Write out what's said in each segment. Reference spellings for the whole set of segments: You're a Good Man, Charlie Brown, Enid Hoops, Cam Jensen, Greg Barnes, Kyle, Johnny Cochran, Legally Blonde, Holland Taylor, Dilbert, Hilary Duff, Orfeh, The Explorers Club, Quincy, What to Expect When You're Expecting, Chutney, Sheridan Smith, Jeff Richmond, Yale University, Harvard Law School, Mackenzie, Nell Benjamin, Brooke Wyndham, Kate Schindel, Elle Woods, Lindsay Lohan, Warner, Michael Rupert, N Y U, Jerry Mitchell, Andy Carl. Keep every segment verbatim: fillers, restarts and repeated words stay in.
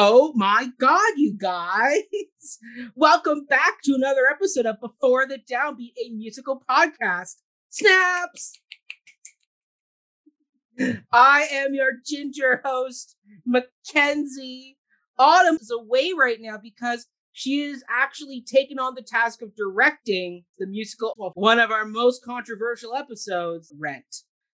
Oh my God, you guys. Welcome back to another episode of Before the Downbeat, a musical podcast. Snaps! I am your ginger host, Mackenzie. Autumn is away right now because she is actually taking on the task of directing the musical of one of our most controversial episodes, Rent.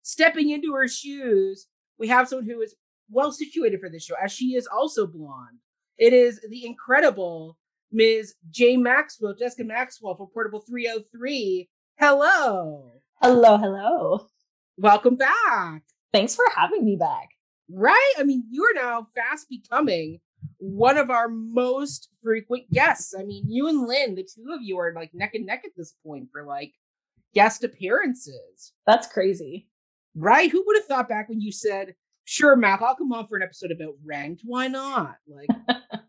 Stepping into her shoes, we have someone who is well situated for this show, as she is also blonde. It is the incredible Miz J. Maxwell, Jessica Maxwell for Portable three oh three. Hello. Hello, hello. Welcome back. Thanks for having me back. Right? I mean, you are now fast becoming one of our most frequent guests. I mean, you and Lynn, the two of you are like neck and neck at this point for like guest appearances. That's crazy. Right? Who would have thought back when you said, sure, Mac, I'll come on for an episode about Rent. Why not? Like,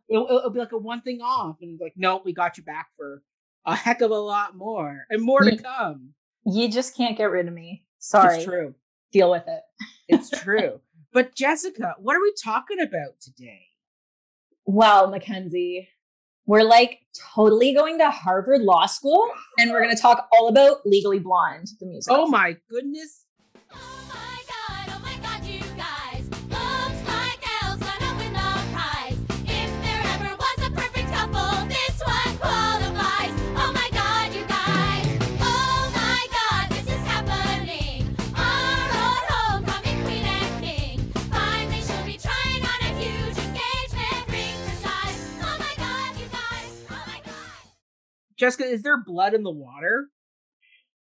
it'll, it'll be like a one thing off. And like, no, we got you back for a heck of a lot more and more you, to come. You just can't get rid of me. Sorry. It's true. Deal with it. It's true. But Jessica, what are we talking about today? Well, Mackenzie, we're like totally going to Harvard Law School and we're going to talk all about Legally Blonde, the musical. Oh my goodness. Jessica, is there blood in the water?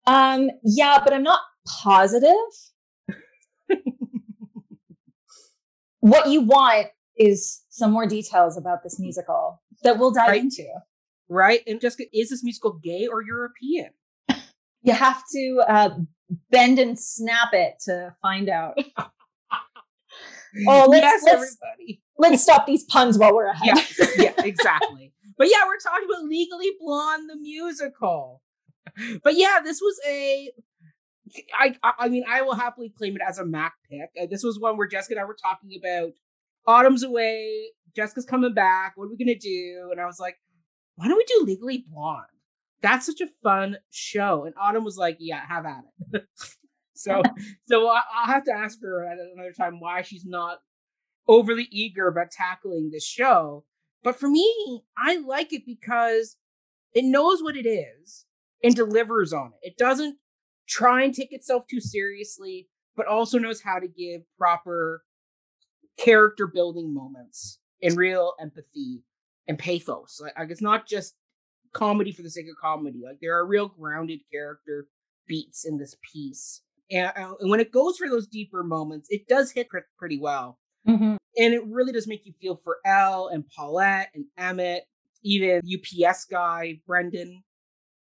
Um, yeah, but I'm not positive. What you want is some more details about this musical that we'll dive right. into. Right? And Jessica, is this musical gay or European? You have to uh, bend and snap it to find out. Oh, let's, yes, let's, everybody. Let's stop these puns while we're ahead. Yeah, yeah, exactly. But yeah, we're talking about Legally Blonde, the musical. But yeah, this was a, I, I mean, I will happily claim it as a Mac pick. This was one where Jessica and I were talking about Autumn's away, Jessica's coming back, what are we going to do? And I was like, why don't we do Legally Blonde? That's such a fun show. And Autumn was like, yeah, have at it. so so I'll have to ask her at another time why she's not overly eager about tackling this show. But for me, I like it because it knows what it is and delivers on it. It doesn't try and take itself too seriously, but also knows how to give proper character building moments and real empathy and pathos. Like, like it's not just comedy for the sake of comedy. Like there are real grounded character beats in this piece. And, and when it goes for those deeper moments, it does hit pretty well. Mm-hmm. And it really does make you feel for Elle and Paulette and Emmett, even U P S guy, Brendan.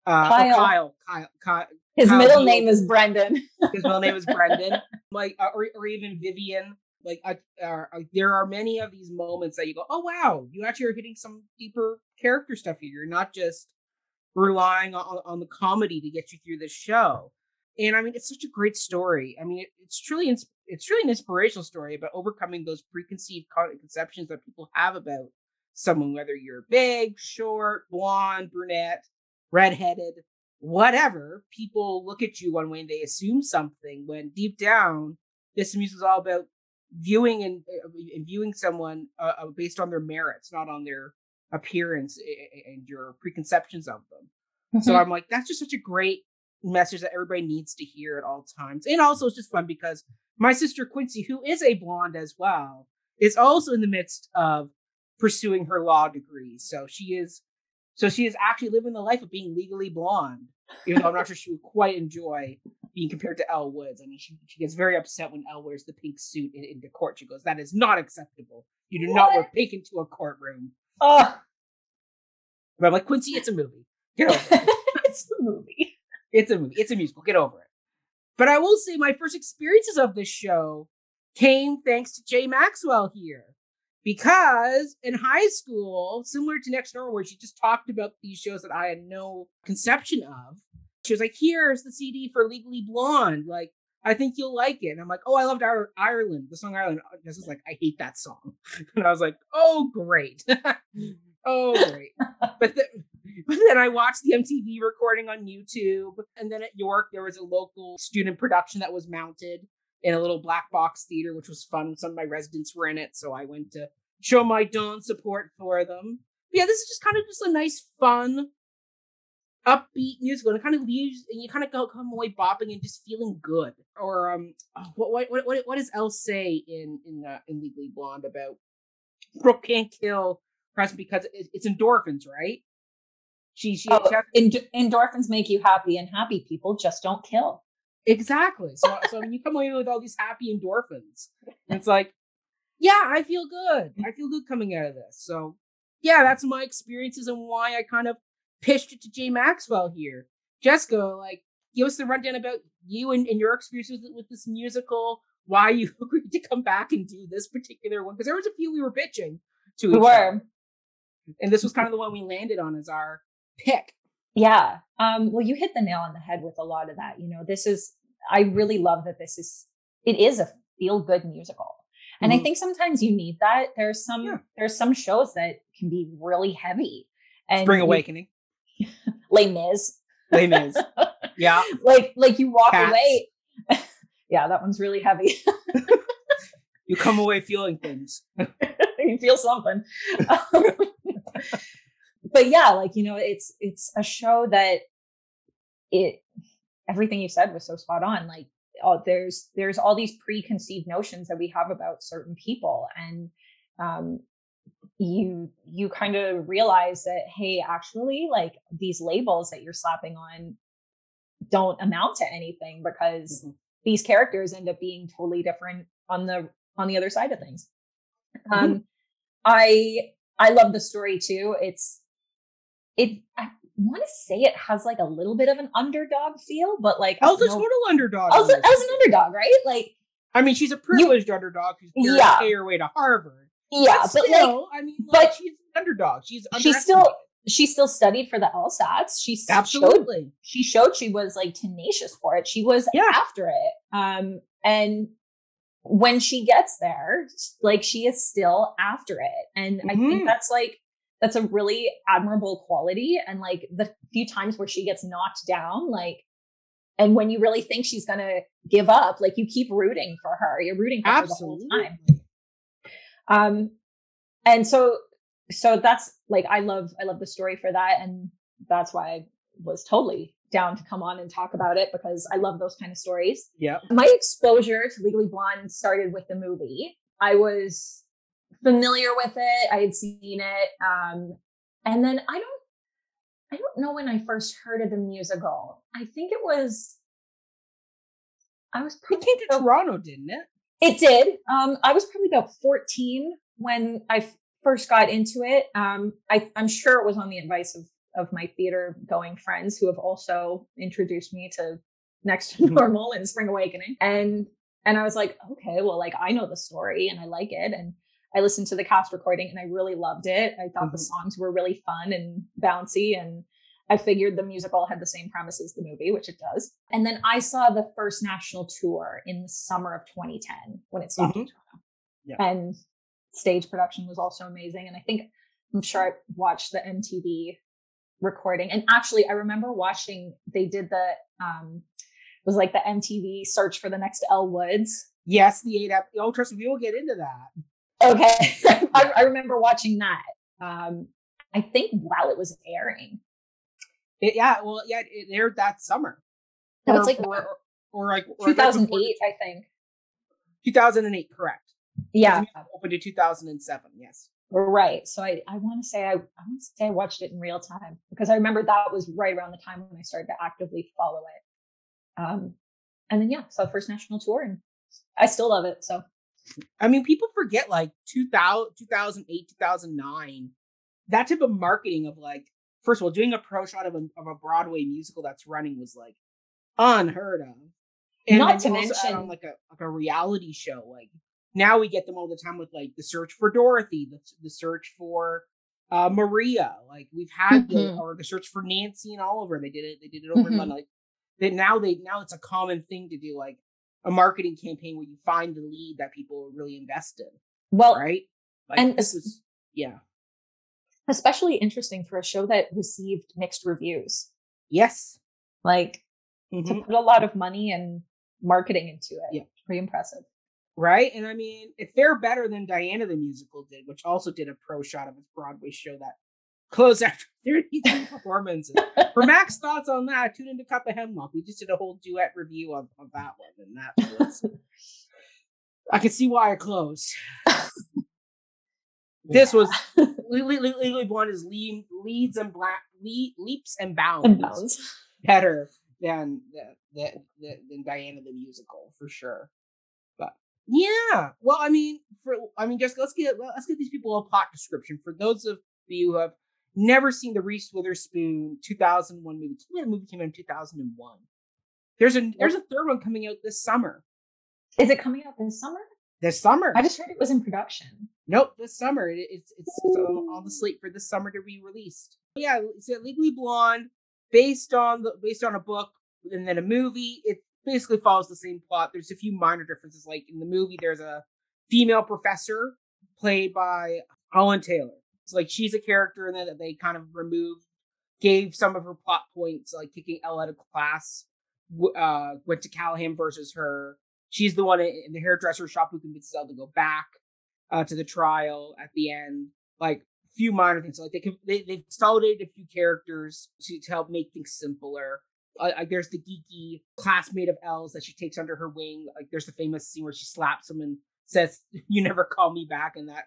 Uh, Kyle. Kyle, Kyle, Kyle. His Kyle middle name is Brendan. His middle name is Brendan. Like, uh, or, or even Vivian. Like, uh, uh, uh, there are many of these moments that you go, oh, wow, you actually are hitting some deeper character stuff here. You're not just relying on, on the comedy to get you through this show. And I mean, it's such a great story. I mean, it, it's truly inspiring. It's really an inspirational story about overcoming those preconceived conceptions that people have about someone, whether you're big, short, blonde, brunette, redheaded, whatever. People look at you one way and they assume something when deep down, this music is all about viewing and, uh, and viewing someone uh, based on their merits, not on their appearance and your preconceptions of them. Mm-hmm. So I'm like, that's just such a great message that everybody needs to hear at all times. And also it's just fun because my sister Quincy, who is a blonde as well, is also in the midst of pursuing her law degree. So she is so she is actually living the life of being legally blonde, even though I'm not sure she would quite enjoy being compared to Elle Woods. I mean, she, she gets very upset when Elle wears the pink suit in, into court. She goes, that is not acceptable. You do what? Not wear pink into a courtroom. Oh. But I'm like, Quincy, it's a movie. Get over it. It's a movie. It's a movie. It's a musical. Get over it. But I will say my first experiences of this show came thanks to J. Maxwell here. Because in high school, similar to Next Door, where she just talked about these shows that I had no conception of, she was like, here's the C D for Legally Blonde. Like, I think you'll like it. And I'm like, oh, I loved our Ireland, the song Ireland. This is like, I hate that song. And I was like, oh, great. oh, great. But, the, but then I watched the M T V recording on YouTube. And then at York, there was a local student production that was mounted in a little black box theater, which was fun. Some of my residents were in it. So I went to show my dawn support for them. But yeah, this is just kind of just a nice, fun, upbeat musical, and it kind of leaves, and you kind of go come away bopping and just feeling good. Or um, what what what what does Elle say in in uh, in Legally Blonde about Brooke can't kill her husband because it's endorphins, right? She she, oh, she has- end- endorphins make you happy, and happy people just don't kill. Exactly. So so when you come away with all these happy endorphins, it's like, yeah, I feel good. I feel good coming out of this. So yeah, that's my experiences and why I kind of pitched it to Jay Maxwell here. Jessica, like, give us the rundown about you and, and your experiences with, with this musical, why you agreed to come back and do this particular one, because there was a few we were bitching to we each were. Other. And this was kind of the one we landed on as our pick. Yeah. Um, well, you hit the nail on the head with a lot of that. You know, this is, I really love that this is, it is a feel-good musical. And mm-hmm. I think sometimes you need that. There's some, yeah. there's some shows that can be really heavy. And Spring Awakening. Les Mis. Les Mis. Yeah. Like, like you walk Cats. Away. Yeah, that one's really heavy. You come away feeling things. You feel something. Um, but yeah, like, you know, it's, it's a show that it, everything you said was so spot on. Like, oh, there's, there's all these preconceived notions that we have about certain people. And, um, you you kind of realize that, hey, actually, like, these labels that you're slapping on don't amount to anything, because mm-hmm. these characters end up being totally different on the on the other side of things. Mm-hmm. Um, I I love the story too. It's it I want to say it has like a little bit of an underdog feel, but like I was a total underdog. I was an underdog, right? Like, I mean, she's a privileged you, underdog who's yeah. carrying her way to Harvard. Yeah, but, still, but like, I mean, like, but she's an underdog. She's she still she still studied for the LSATs. She absolutely showed, she showed she was like tenacious for it. She was yeah. after it. Um, and when she gets there, like, she is still after it. And mm-hmm. I think that's like that's a really admirable quality. And like the few times where she gets knocked down, like, and when you really think she's gonna give up, like, you keep rooting for her. You're rooting for absolutely. Her the whole time. Um, and so, so that's like, I love, I love the story for that. And that's why I was totally down to come on and talk about it, because I love those kind of stories. Yeah. My exposure to Legally Blonde started with the movie. I was familiar with it. I had seen it. Um, and then I don't, I don't know when I first heard of the musical. I think it was, I was probably- It came to Toronto, didn't it? It did. Um, I was probably about fourteen when I f- first got into it. Um, I, I'm sure it was on the advice of, of my theater going friends, who have also introduced me to Next to Normal and Spring Awakening. And, and I was like, okay, well, like, I know the story and I like it. And I listened to the cast recording and I really loved it. I thought mm-hmm. the songs were really fun and bouncy, and I figured the musical had the same premise as the movie, which it does. And then I saw the first national tour in the summer of twenty ten when it stopped mm-hmm. in Toronto. Yeah. And stage production was also amazing. And I think, I'm sure I watched the M T V recording. And actually, I remember watching, they did the, um, it was like the M T V search for the next Elle Woods. Yes, the eight up. Oh, trust me, we will get into that. Okay. I, I remember watching that. Um, I think while it was airing. It, yeah, well, yeah, it aired that summer. That was like or, or, or like or two thousand eight, I think. two thousand eight, correct? Yeah, opened in two thousand seven. Yes, right. So I, I want to say I, I want to say I watched it in real time, because I remember that was right around the time when I started to actively follow it. Um, and then yeah, so first national tour, and I still love it. So, I mean, people forget like two thousand, two thousand eight, two thousand nine, that type of marketing of like. First of all, doing a pro shot of a, of a Broadway musical that's running was like unheard of. And not to mention on like a like a reality show. Like now we get them all the time with like the search for Dorothy, the the search for uh, Maria. Like we've had mm-hmm. the or the search for Nancy and Oliver. They did it. They did it over mm-hmm. and like that. Now they now it's a common thing to do. Like a marketing campaign where you find the lead that people are really invested. Well, right. Like, and this is, yeah. Especially interesting for a show that received mixed reviews. Yes. Like mm-hmm. to put a lot of money and marketing into it. Yeah. Pretty impressive. Right. And I mean, if they're better than Diana the Musical did, which also did a pro shot of its Broadway show that closed after thirty-three performances. For Mac's thoughts on that, tune into Cut the Hemlock. We just did a whole duet review of, of that one. And that was, I can see why it closed. This yeah. was Legally Blonde is lead, leads and black lead, leaps and bounds, and bounds. better than, than than Diana the Musical for sure. But yeah, well, I mean, for I mean, Jessica, let's get let's get these people a plot description for those of you who have never seen the Reese Witherspoon two thousand one movie. The movie came out in two thousand one. There's a there's a third one coming out this summer. Is it coming out this summer? This summer. I just heard it was in production. Nope, this summer. It, it's it's, it's on, on the slate for this summer to be released. Yeah, it's Legally Blonde, based on the based on a book and then a movie. It basically follows the same plot. There's a few minor differences. Like in the movie, there's a female professor played by Holland Taylor. So like she's a character, and then they kind of removed, gave some of her plot points, like kicking Elle out of class. Uh, went to Callahan versus her. She's the one in the hairdresser shop who convinces Elle to go back uh, to the trial at the end. Like a few minor things, so like they can, they they consolidated a few characters to, to help make things simpler. Uh, like there's the geeky classmate of Elle's that she takes under her wing. Like there's the famous scene where she slaps him and says, "You never call me back," and that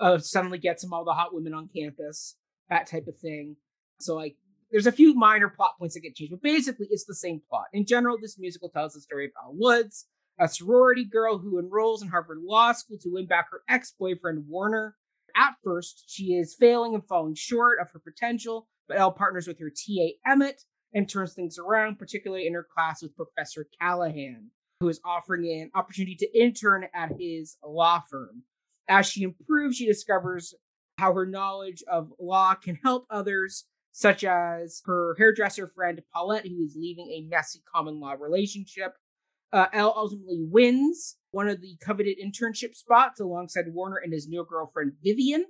uh, suddenly gets him all the hot women on campus. That type of thing. So like there's a few minor plot points that get changed, but basically it's the same plot. In general, this musical tells the story of Elle Woods, a sorority girl who enrolls in Harvard Law School to win back her ex-boyfriend, Warner. At first, she is failing and falling short of her potential, but Elle partners with her T A, Emmett, and turns things around, particularly in her class with Professor Callahan, who is offering an opportunity to intern at his law firm. As she improves, she discovers how her knowledge of law can help others, such as her hairdresser friend, Paulette, who is leaving a messy common law relationship. Uh, Elle ultimately wins one of the coveted internship spots alongside Warner and his new girlfriend, Vivian.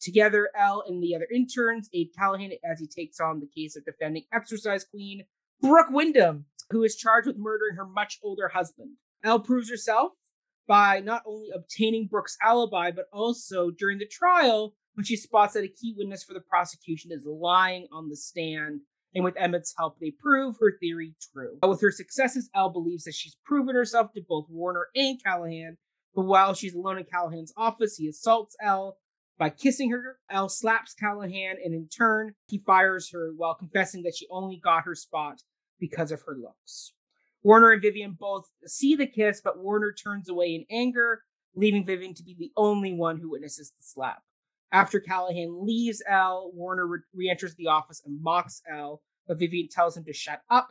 Together, Elle and the other interns aid Callahan as he takes on the case of defending exercise queen Brooke Wyndham, who is charged with murdering her much older husband. Elle proves herself by not only obtaining Brooke's alibi, but also during the trial when she spots that a key witness for the prosecution is lying on the stand. And with Emmett's help, they prove her theory true. With her successes, Elle believes that she's proven herself to both Warner and Callahan. But while she's alone in Callahan's office, he assaults Elle by kissing her. Elle slaps Callahan, and in turn, he fires her while confessing that she only got her spot because of her looks. Warner and Vivian both see the kiss, but Warner turns away in anger, leaving Vivian to be the only one who witnesses the slap. After Callahan leaves Elle, Warner re- re-enters the office and mocks Elle, but Vivian tells him to shut up,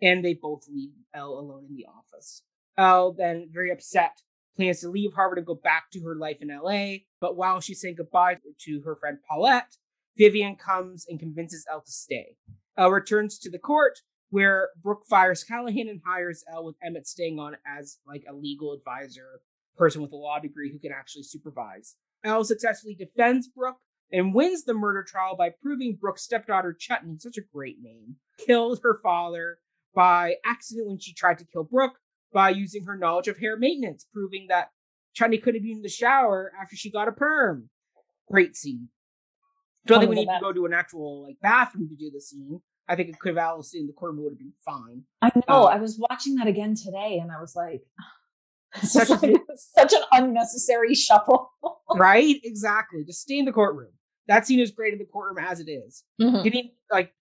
and they both leave Elle alone in the office. Elle, then very upset, plans to leave Harvard and go back to her life in L A, but while she's saying goodbye to her friend Paulette, Vivian comes and convinces Elle to stay. Elle returns to the court, where Brooke fires Callahan and hires Elle, with Emmett staying on as like a legal advisor, person with a law degree who can actually supervise. Elle successfully defends Brooke and wins the murder trial by proving Brooke's stepdaughter, Chutney, such a great name, killed her father by accident when she tried to kill Brooke by using her knowledge of hair maintenance, proving that Chutney could have been in the shower after she got a perm. Great scene. Don't think we need to go to an actual like bathroom to do the scene. I think it could have Alice in the courtroom would have been fine. I know. Um, I was watching that again today, and I was like... Such, like, a, such an unnecessary shuffle. Right? Exactly. Just stay in the courtroom. That scene is great in the courtroom as it is. Mm-hmm. Didn't like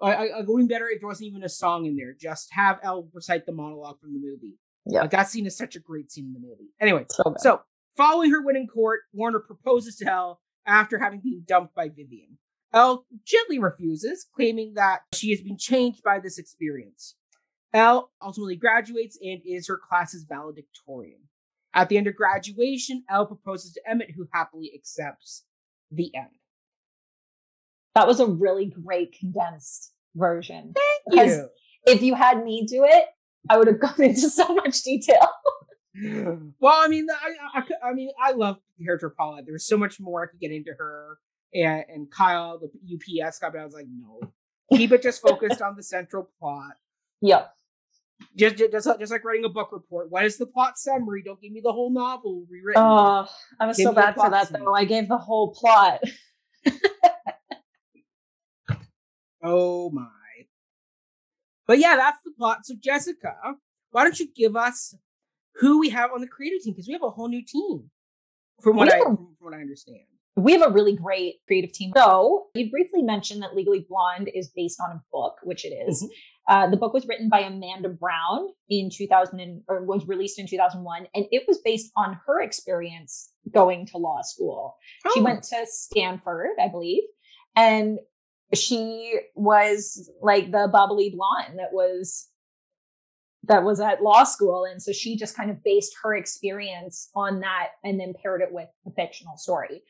I I wouldn't better if there wasn't even a song in there. Just have Elle recite the monologue from the movie. Yeah. Like, that scene is such a great scene in the movie. Anyway, so, so following her win in court, Warner proposes to Elle after having been dumped by Vivian. Elle gently refuses, claiming that she has been changed by this experience. Elle ultimately graduates and is her class's valedictorian. At the end of graduation, Elle proposes to Emmett, who happily accepts the end. That was a really great condensed version. Thank you. If you had me do it, I would have gone into so much detail. Well, I mean, I, I, I mean, I love the character Paulette. There was so much more I could get into her. And, and Kyle, the U P S guy, but I was like, no. Keep it just focused on the central plot. Yep. Just, just, just like writing a book report. What is the plot summary? Don't give me the whole novel rewritten. Oh, I was give so bad for that, summary. Though. I gave the whole plot. Oh, my. But yeah, that's the plot. So, Jessica, why don't you give us who we have on the creative team? Because we have a whole new team, from what, I, a, from what I understand. We have a really great creative team. So, you briefly mentioned that Legally Blonde is based on a book, which it is. Mm-hmm. Uh, the book was written by Amanda Brown in two thousand, and, or was released in two thousand one, and it was based on her experience going to law school. Oh. She went to Stanford, I believe, and she was like the bubbly blonde that was that was at law school, and so she just kind of based her experience on that, and then paired it with a fictional story.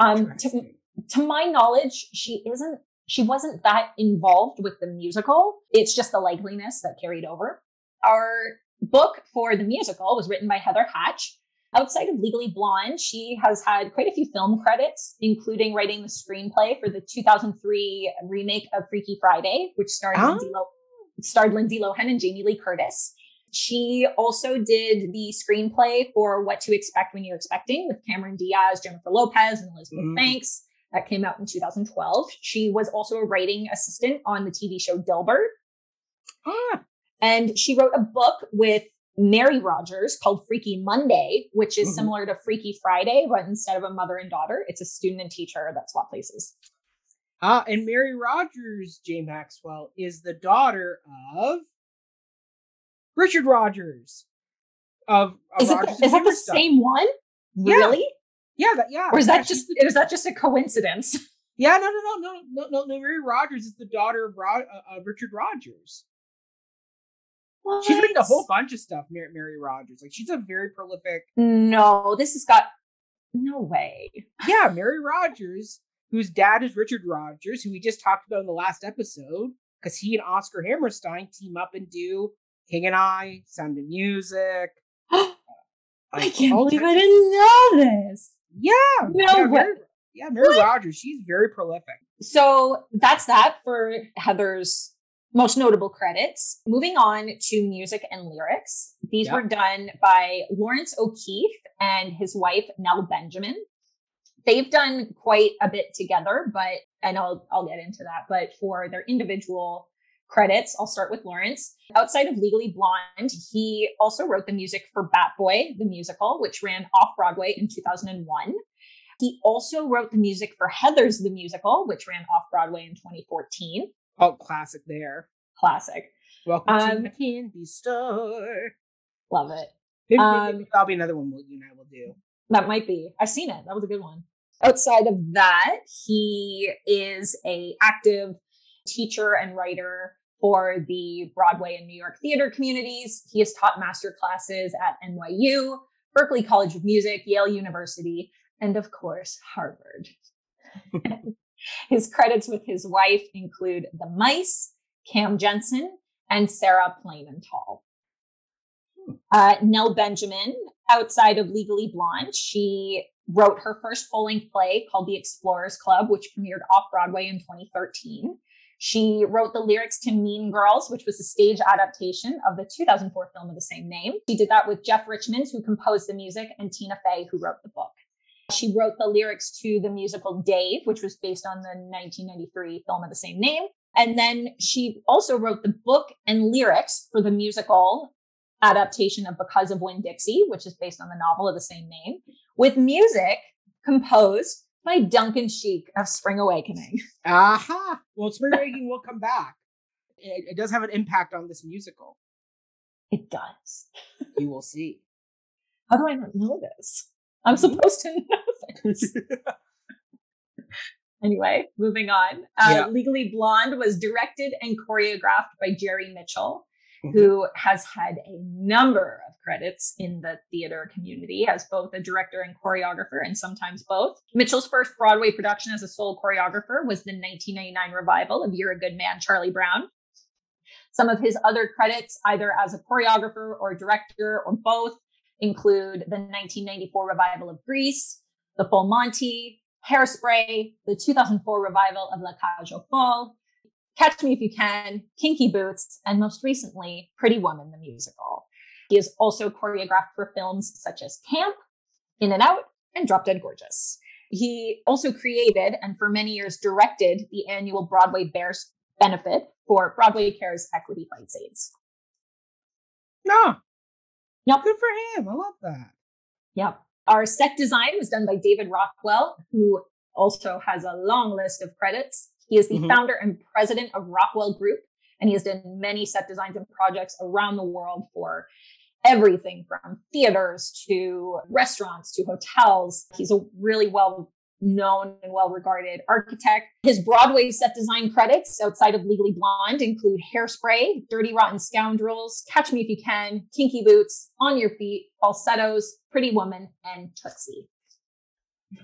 Um, to, to my knowledge, she isn't. She wasn't that involved with the musical. It's just the likeliness that carried over. Our book for the musical was written by Heather Hach. Outside of Legally Blonde, she has had quite a few film credits, including writing the screenplay for the two thousand three remake of Freaky Friday, which starred, oh. Lindsay, Lo- starred Lindsay Lohan and Jamie Lee Curtis. She also did the screenplay for What to Expect When You're Expecting with Cameron Diaz, Jennifer Lopez, and Elizabeth mm. Banks. That came out in two thousand twelve. She was also a writing assistant on the T V show Dilbert. Ah. And she wrote a book with Mary Rodgers called Freaky Monday, which is mm-hmm. similar to Freaky Friday, but instead of a mother and daughter, it's a student and teacher that swap places. Ah, and Mary Rodgers, J. Maxwell, is the daughter of Richard Rodgers. Of, of is, it the, is that the stuff. Same one? Yeah. Really? Yeah, that, yeah. Or is that yeah, just the, is that just a coincidence? Yeah, no, no, no, no, no, no. Mary Rodgers is the daughter of Rod, uh, uh, Richard Rodgers. What? She's been a whole bunch of stuff, Mary, Mary Rodgers. Like she's a very prolific. No, this has got no way. Yeah, Mary Rodgers, whose dad is Richard Rodgers, who we just talked about in the last episode, because he and Oscar Hammerstein team up and do King and I, Sound of Music. uh, I can't believe time. I didn't know this. Yeah. No yeah, way. Mary, yeah, Mary what? Rodgers. She's very prolific. So that's that for Heather's most notable credits. Moving on to music and lyrics. These yeah. were done by Laurence O'Keefe and his wife, Nell Benjamin. They've done quite a bit together, but, and I'll, I'll get into that, but for their individual credits, I'll start with Laurence. Outside of Legally Blonde, he also wrote the music for Bat Boy, the musical, which ran off-Broadway in two thousand one. He also wrote the music for Heathers, the musical, which ran off-Broadway in twenty fourteen. Oh, classic there. Classic. Welcome um, to the candy store. Love it. Maybe, um, maybe that'll be another one you and I will do. That might be. I've seen it. That was a good one. Outside of that, he is an active teacher and writer for the Broadway and New York theater communities. He has taught master classes at N Y U, Berklee College of Music, Yale University, and of course, Harvard. His credits with his wife include The Mice, Cam Jensen, and Sarah Plainenthal. Uh, Nell Benjamin, outside of Legally Blonde, she wrote her first full-length play called The Explorers Club, which premiered off-Broadway in twenty thirteen. She wrote the lyrics to Mean Girls, which was a stage adaptation of the two thousand four film of the same name. She did that with Jeff Richmond, who composed the music, and Tina Fey, who wrote the book. She wrote the lyrics to the musical Dave, which was based on the nineteen ninety-three film of the same name. And then she also wrote the book and lyrics for the musical adaptation of Because of Winn-Dixie, which is based on the novel of the same name, with music composed by Duncan Sheik of Spring Awakening. Aha! Uh-huh. Well, Spring Awakening will come back. It, it does have an impact on this musical. It does. You will see. How do I not know this? I'm supposed to know this. Anyway, moving on. Uh, yeah. Legally Blonde was directed and choreographed by Jerry Mitchell, mm-hmm. who has had a number of credits in the theater community as both a director and choreographer, and sometimes both. Mitchell's first Broadway production as a sole choreographer was the nineteen ninety-nine revival of You're a Good Man, Charlie Brown. Some of his other credits, either as a choreographer or director or both, include the nineteen ninety-four revival of Grease, The Full Monty, Hairspray, the two thousand four revival of La Cage aux Folles, Catch Me If You Can, Kinky Boots, and most recently, Pretty Woman, the musical. He has also choreographed for films such as Camp, In and Out, and Drop Dead Gorgeous. He also created and for many years directed the annual Broadway Bears benefit for Broadway Cares Equity Fights AIDS. No. Yep. Good for him. I love that. Yep. Our set design was done by David Rockwell, who also has a long list of credits. He is the mm-hmm. founder and president of Rockwell Group, and he has done many set designs and projects around the world for everything from theaters to restaurants to hotels. He's a really well-known and well-regarded architect. His Broadway set design credits outside of Legally Blonde include Hairspray, Dirty Rotten Scoundrels, Catch Me If You Can, Kinky Boots, On Your Feet, Falsettos, Pretty Woman, and Tootsie.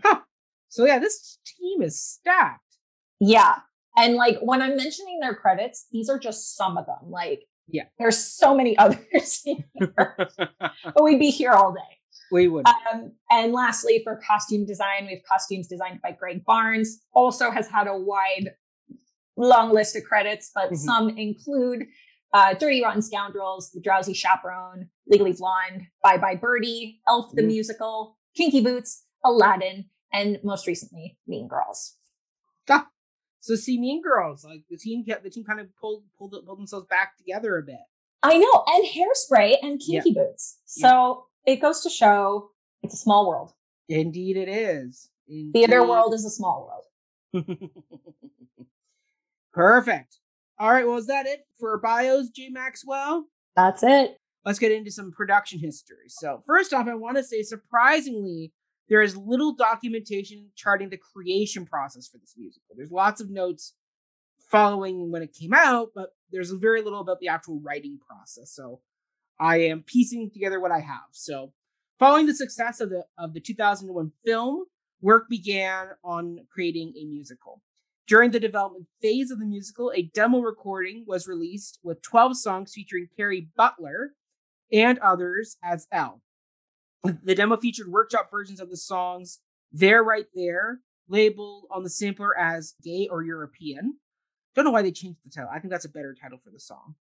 Huh. So yeah, this team is stacked. Yeah. And like when I'm mentioning their credits, these are just some of them. Like, yeah, there's so many others here. But we'd be here all day. We would. Um, and lastly, for costume design, we have costumes designed by Greg Barnes. Also has had a wide, long list of credits, but mm-hmm. some include uh, Dirty Rotten Scoundrels, The Drowsy Chaperone, Legally Blonde, Bye Bye Birdie, Elf mm-hmm. the Musical, Kinky Boots, Aladdin, and most recently, Mean Girls. Ah, so see, Mean Girls, like the team, the team kind of pulled pulled, pulled themselves back together a bit. I know, and Hairspray and Kinky yeah. Boots. So. Yeah. It goes to show it's a small world. Indeed it is. Indeed. Theater world is a small world. Perfect. All right. Well, is that it for bios, J. Maxwell? That's it. Let's get into some production history. So first off, I want to say, surprisingly, there is little documentation charting the creation process for this musical. There's lots of notes following when it came out, but there's very little about the actual writing process. So I am piecing together what I have. So following the success of the of the two thousand one film, work began on creating a musical. During the development phase of the musical, a demo recording was released with twelve songs featuring Carrie Butler and others as Elle. The demo featured workshop versions of the songs There Right There, labeled on the sampler as Gay or European. Don't know why they changed the title. I think that's a better title for the song.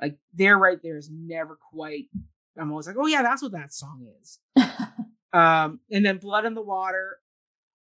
Like, There Right There is never quite, I'm always like, oh yeah, that's what that song is. um, and then Blood in the Water,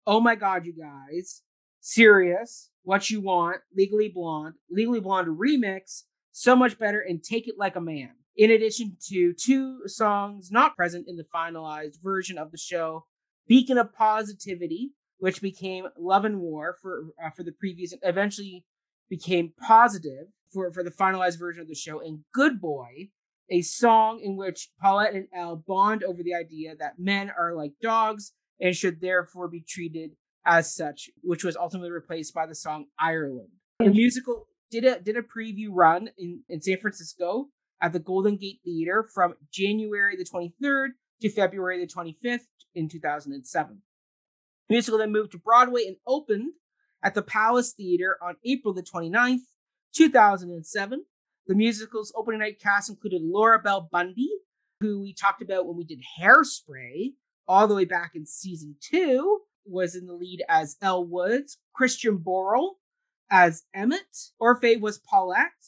Oh My God, You Guys, Serious, What You Want, Legally Blonde, Legally Blonde Remix, So Much Better, and Take It Like a Man. In addition to two songs not present in the finalized version of the show, Beacon of Positivity, which became Love and War for uh, for the previous, eventually became Positive, For, for the finalized version of the show, and Good Boy, a song in which Paulette and Elle bond over the idea that men are like dogs and should therefore be treated as such, which was ultimately replaced by the song Ireland. The musical did a did a preview run in, in San Francisco at the Golden Gate Theater from January the twenty-third to February the twenty-fifth in two thousand seven. The musical then moved to Broadway and opened at the Palace Theater on April the twenty-ninth, two thousand seven. The musical's opening night cast included Laura Bell Bundy, who we talked about when we did Hairspray all the way back in season two, was in the lead as Elle Woods, Christian Borle as Emmett, Orfe was Paulette,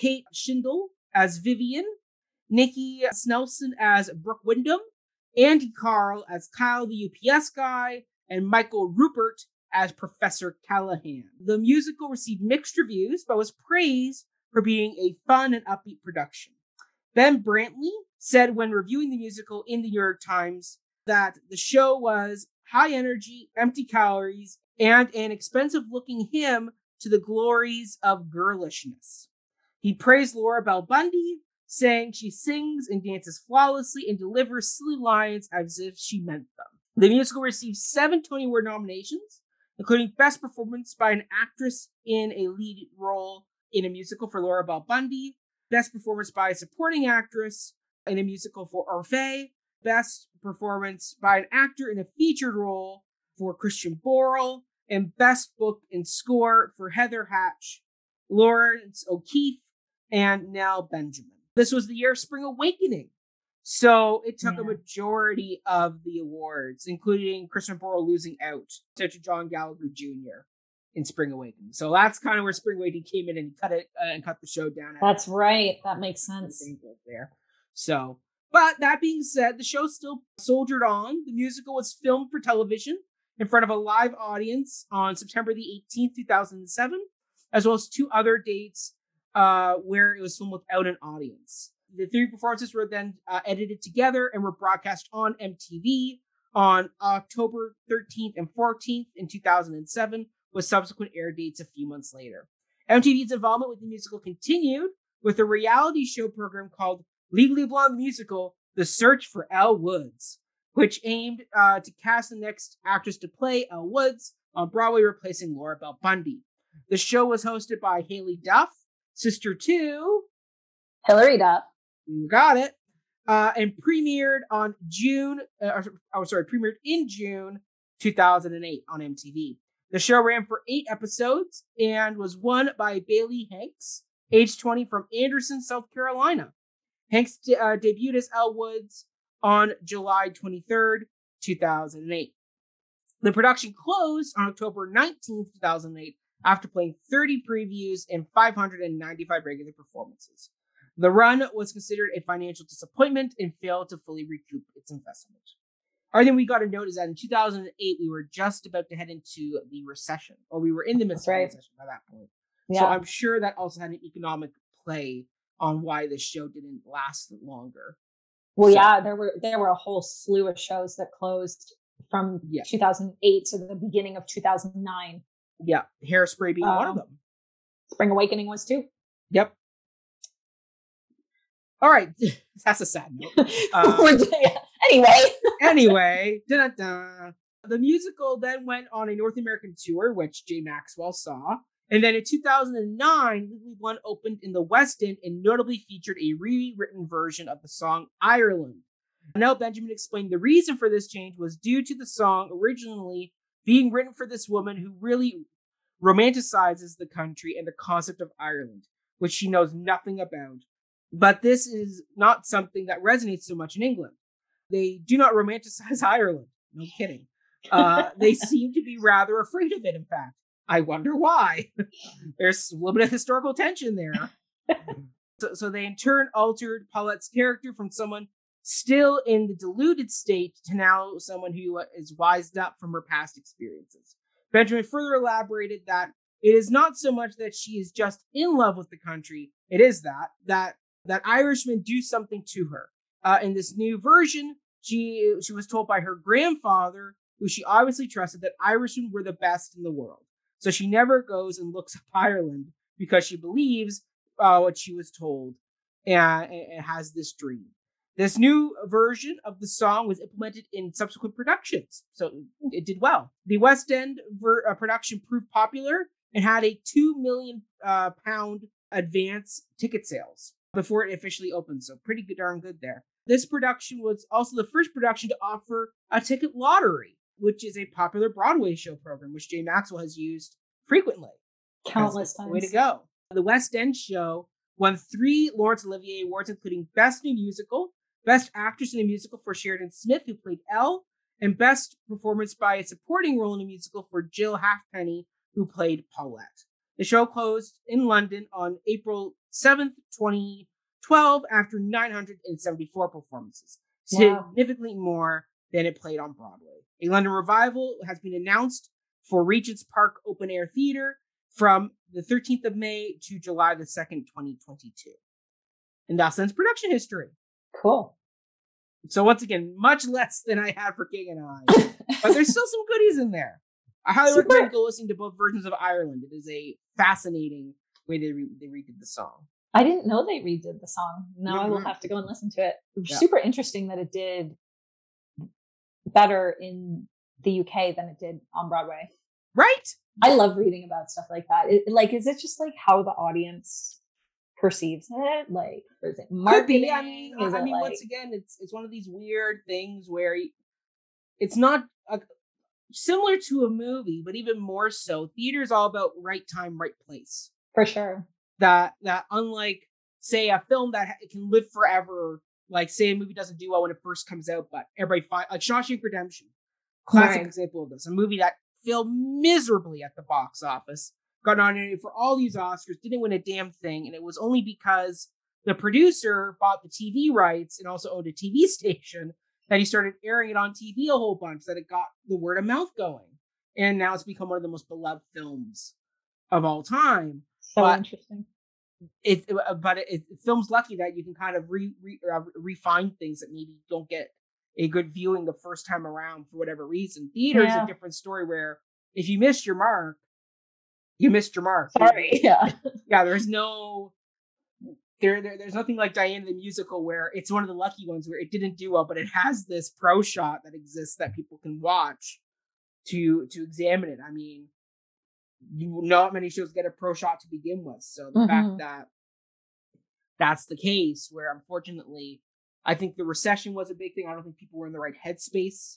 Kate Schindel as Vivian, Nikki Snelson as Brooke Wyndham, Andy Carl as Kyle the U P S guy, and Michael Rupert as Professor Callahan. The musical received mixed reviews, but was praised for being a fun and upbeat production. Ben Brantley said when reviewing the musical in the New York Times that the show was high energy, empty calories, and an expensive-looking hymn to the glories of girlishness. He praised Laura Bell Bundy, saying she sings and dances flawlessly and delivers silly lines as if she meant them. The musical received seven Tony Award nominations, including Best Performance by an Actress in a Lead Role in a Musical for Laura Bell Bundy, Best Performance by a Supporting Actress in a Musical for Orfe, Best Performance by an Actor in a Featured Role for Christian Borle, and Best Book and Score for Heather Hach, Laurence O'Keefe, and Nell Benjamin. This was the year of Spring Awakening. So it took yeah. a majority of the awards, including Christian Borle losing out to John Gallagher Junior in Spring Awakening. So that's kind of where Spring Awakening came in and cut it uh, and cut the show down. At that's right. That makes sense. There. So, but that being said, the show still soldiered on. The musical was filmed for television in front of a live audience on September the eighteenth, two thousand seven, as well as two other dates uh, where it was filmed without an audience. The three performances were then uh, edited together and were broadcast on M T V on October thirteenth and fourteenth in two thousand seven, with subsequent air dates a few months later. M T V's involvement with the musical continued with a reality show program called Legally Blonde Musical, The Search for Elle Woods, which aimed uh, to cast the next actress to play Elle Woods on Broadway, replacing Laura Bell Bundy. The show was hosted by Haley Duff, sister to Hilary Duff. You got it. Uh, and premiered on June, uh, oh, sorry, premiered in June two thousand eight on M T V. The show ran for eight episodes and was won by Bailey Hanks, age twenty, from Anderson, South Carolina. Hanks de- uh, debuted as Elle Woods on July twenty-third, two thousand eight. The production closed on October nineteenth, two thousand eight, after playing thirty previews and five hundred ninety-five regular performances. The run was considered a financial disappointment and failed to fully recoup its investment. Other thing we got to note is that in two thousand eight, we were just about to head into the recession, or we were in the midst of the recession by that point. Yeah. So I'm sure that also had an economic play on why this show didn't last longer. Well, so. yeah, there were there were a whole slew of shows that closed from yeah. two thousand eight to the beginning of two thousand nine. Yeah, Hairspray being um, one of them. Spring Awakening was too. Yep. All right, that's a sad note. Um, anyway. anyway, da-da-da. The musical then went on a North American tour, which Jay Maxwell saw. And then in two thousand nine, Legally Blonde opened in the West End and notably featured a rewritten version of the song Ireland. Nell Benjamin explained the reason for this change was due to the song originally being written for this woman who really romanticizes the country and the concept of Ireland, which she knows nothing about. But this is not something that resonates so much in England. They do not romanticize Ireland. No kidding. Uh, they seem to be rather afraid of it, in fact. I wonder why. There's a little bit of historical tension there. so, so they in turn altered Paulette's character from someone still in the deluded state to now someone who is wised up from her past experiences. Benjamin further elaborated that it is not so much that she is just in love with the country. It is that, that, that Irishmen do something to her. Uh, in this new version, she, she was told by her grandfather, who she obviously trusted, that Irishmen were the best in the world. So she never goes and looks up Ireland because she believes uh, what she was told and, and has this dream. This new version of the song was implemented in subsequent productions, so it did well. The West End ver- uh, production proved popular and had a two million pounds uh, advance ticket sales before it officially opened, so pretty good, darn good there. This production was also the first production to offer a ticket lottery, which is a popular Broadway show program, which Jay Maxwell has used frequently. Countless times. Way to go. The West End show won three Laurence Olivier Awards, including Best New Musical, Best Actress in a Musical for Sheridan Smith, who played Elle, and Best Performance by a Supporting Role in a Musical for Jill Halfpenny, who played Paulette. The show closed in London on April seventh, twenty twelve, after nine hundred seventy-four performances, wow. significantly more than it played on Broadway. A London revival has been announced for Regent's Park Open Air Theatre from the thirteenth of May to July the second, twenty twenty-two. And that's ends production history. Cool. So once again, much less than I had for King and I. But there's still some goodies in there. I highly Super. recommend listening to both versions of Ireland. It is a fascinating way they, re- they redid the song. I didn't know they redid the song. Now mm-hmm. I will have to go and listen to it. Yeah. Super interesting that it did better in the U K than it did on Broadway. Right? I love reading about stuff like that. It, like, is it just like how the audience perceives it? Like, or is it marketing? Could be. I mean, I mean like... once again, it's it's one of these weird things where it's not a, similar to a movie, but even more so. Theater is all about right time, right place. For sure. That that unlike say a film that it can live forever, like say a movie doesn't do well when it first comes out, but everybody finds, like Shawshank Redemption, classic right. example of this, a movie that failed miserably at the box office, got nominated for all these Oscars, didn't win a damn thing, and it was only because the producer bought the T V rights and also owned a T V station that he started airing it on T V a whole bunch, that it got the word of mouth going. And now it's become one of the most beloved films of all time. So but interesting. It, but it, it film's lucky that you can kind of re, re, uh, refine things that maybe don't get a good viewing the first time around for whatever reason. Theater is yeah. a different story where if you missed your mark, you missed your mark. Sorry. Yeah. Yeah. There's no, there, there, there's nothing like Diana the Musical, where it's one of the lucky ones where it didn't do well, but it has this pro shot that exists that people can watch to, to examine it. I mean, not many shows get a pro shot to begin with. So the mm-hmm. fact that that's the case, where unfortunately, I think the recession was a big thing. I don't think people were in the right headspace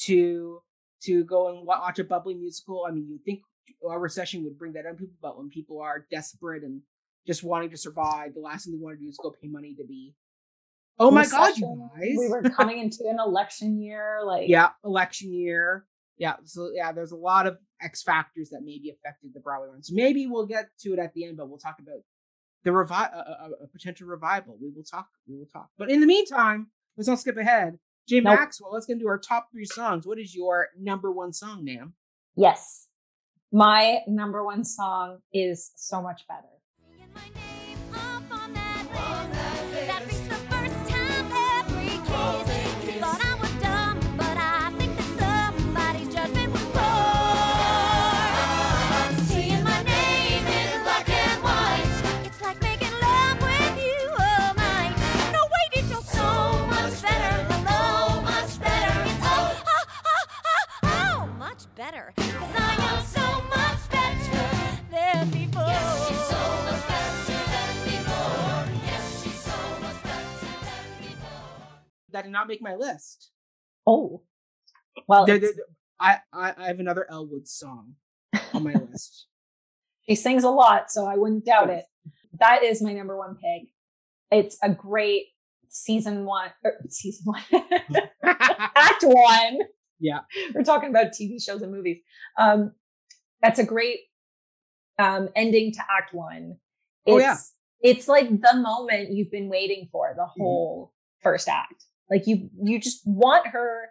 to, to go and watch a bubbly musical. I mean, you'd think a recession would bring that on people, but when people are desperate and just wanting to survive, the last thing they want to do is go pay money to be. Oh my recession, God, you guys. We were coming into an election year. like Yeah, election year. Yeah, so yeah, there's a lot of X factors that maybe affected the Broadway run. So maybe we'll get to it at the end, but we'll talk about the revi- a, a, a potential revival. We will talk. We will talk. But in the meantime, let's not skip ahead. Jay nope. Maxwell, let's get into our top three songs. What is your number one song, Nam? Yes, my number one song is So Much Better. Better, because I know so much better than before. Yes, she's so much better than before. Yes, she's so much better than before. That did not make my list. Oh, well, there, there, there, I, I I have another Elle Woods song on my list. She sings a lot, so I wouldn't doubt it. That is my number one pick. It's a great season one, or season one, act one. Yeah, we're talking about T V shows and movies. Um, that's a great um, ending to Act One. It's, oh yeah, it's like the moment you've been waiting for the whole mm-hmm. first act. Like you, you just want her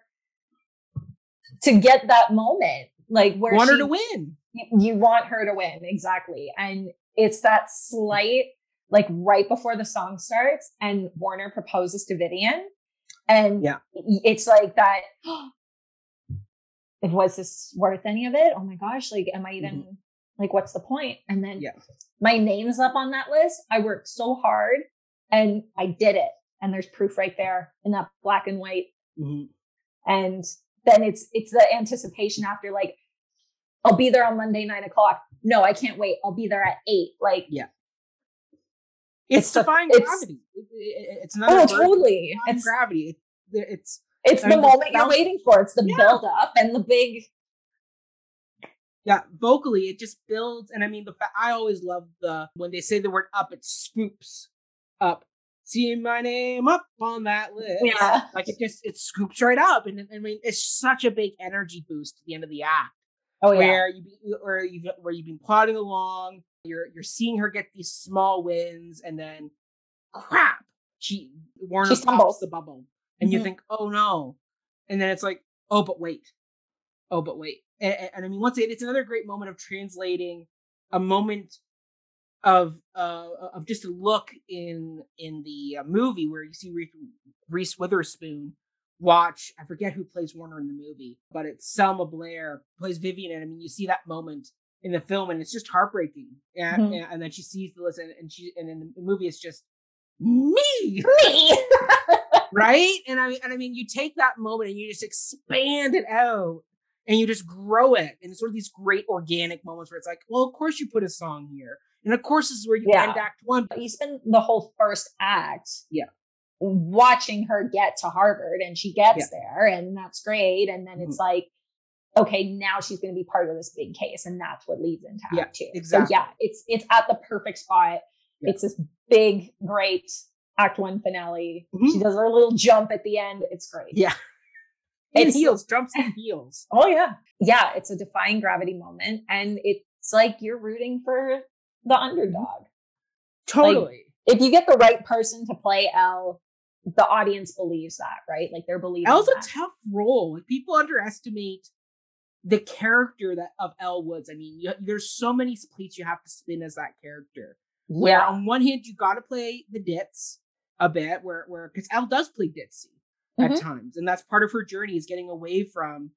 to get that moment. Like where want she, her to win. You, you want her to win, exactly. And it's that slight, like right before the song starts, and Warner proposes to Vivian, and yeah. it's like that. Was this worth any of it? Oh my gosh, like, am I even, mm-hmm. like, what's the point? And then yeah. my name's up on that list. I worked so hard and I did it. And there's proof right there in that black and white. Mm-hmm. And then it's, it's the anticipation after, like, I'll be there on Monday, nine o'clock. No, I can't wait. I'll be there at eight. Like, yeah. It's, it's defying a, gravity. It's, it's another. Oh, totally. It's gravity. It, it's, It's the moment you're waiting for. It's the yeah. build up and the big. Yeah, vocally, it just builds. And I mean, the fa- I always love the, when they say the word up, it scoops up. See my name up on that list. Yeah. Like it just, it scoops right up. And, and I mean, it's such a big energy boost at the end of the act. Oh, yeah. Where, you, or you've, where you've been plodding along, you're, you're seeing her get these small wins, and then crap, she, Warner she pops the bubble. And mm-hmm. you think, oh no. And then it's like, oh, but wait. Oh, but wait. And, and, and I mean, once again, it's another great moment of translating a moment of uh, of just a look in in the uh, movie where you see Reese, Reese Witherspoon watch, I forget who plays Warner in the movie, but it's Selma Blair plays Vivian. And I mean, you see that moment in the film and it's just heartbreaking. And, mm-hmm. and, and then she sees the list and, and, she, and in the movie, it's just, me! Me! Right? And I mean, and I mean, you take that moment and you just expand it out and you just grow it. And it's sort of these great organic moments where it's like, well, of course you put a song here. And of course this is where you yeah. end act one. You spend the whole first act yeah. watching her get to Harvard, and she gets yeah. there, and that's great. And then mm-hmm. it's like, okay, now she's going to be part of this big case. And that's what leads into act yeah, two. Exactly. So yeah, it's, it's at the perfect spot. Yeah. It's this big, great act one finale. Mm-hmm. She does her little jump at the end. It's great. Yeah. It's, and heels, jumps and heels. Oh, yeah. Yeah, it's a defying gravity moment. And it's like you're rooting for the underdog. Totally. Like, if you get the right person to play Elle, the audience believes that, right? Like they're believing Elle's that. A tough role. Like, people underestimate the character that of Elle Woods. I mean, you, there's so many plates you have to spin as that character. Yeah. Where on one hand, you got to play the ditz a bit, where where because Elle does play ditzy at mm-hmm. times, and that's part of her journey, is getting away from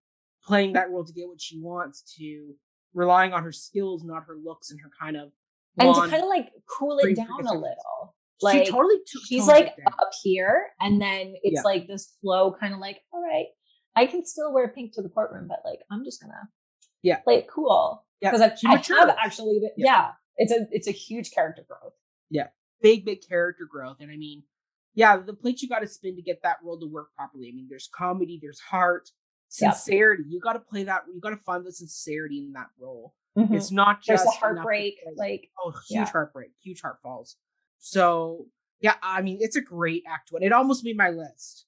playing that role to get what she wants to relying on her skills, not her looks, and her kind of and to kind of like cool it down a little. Like she totally t- she's totally like up here, and then it's yeah. like this slow kind of like, all right, I can still wear pink to the courtroom, but like I'm just gonna yeah play it cool because yeah. I, I have actually yeah. yeah it's a it's a huge character growth. Yeah, big big character growth, and I mean, yeah, the plate you got to spin to get that role to work properly. I mean, there's comedy, there's heart, sincerity. Yeah. You got to play that. You got to find the sincerity in that role. Mm-hmm. It's not just there's the heartbreak, like oh, huge yeah. heartbreak, huge heart falls. So, yeah, I mean, it's a great act one. It almost made my list,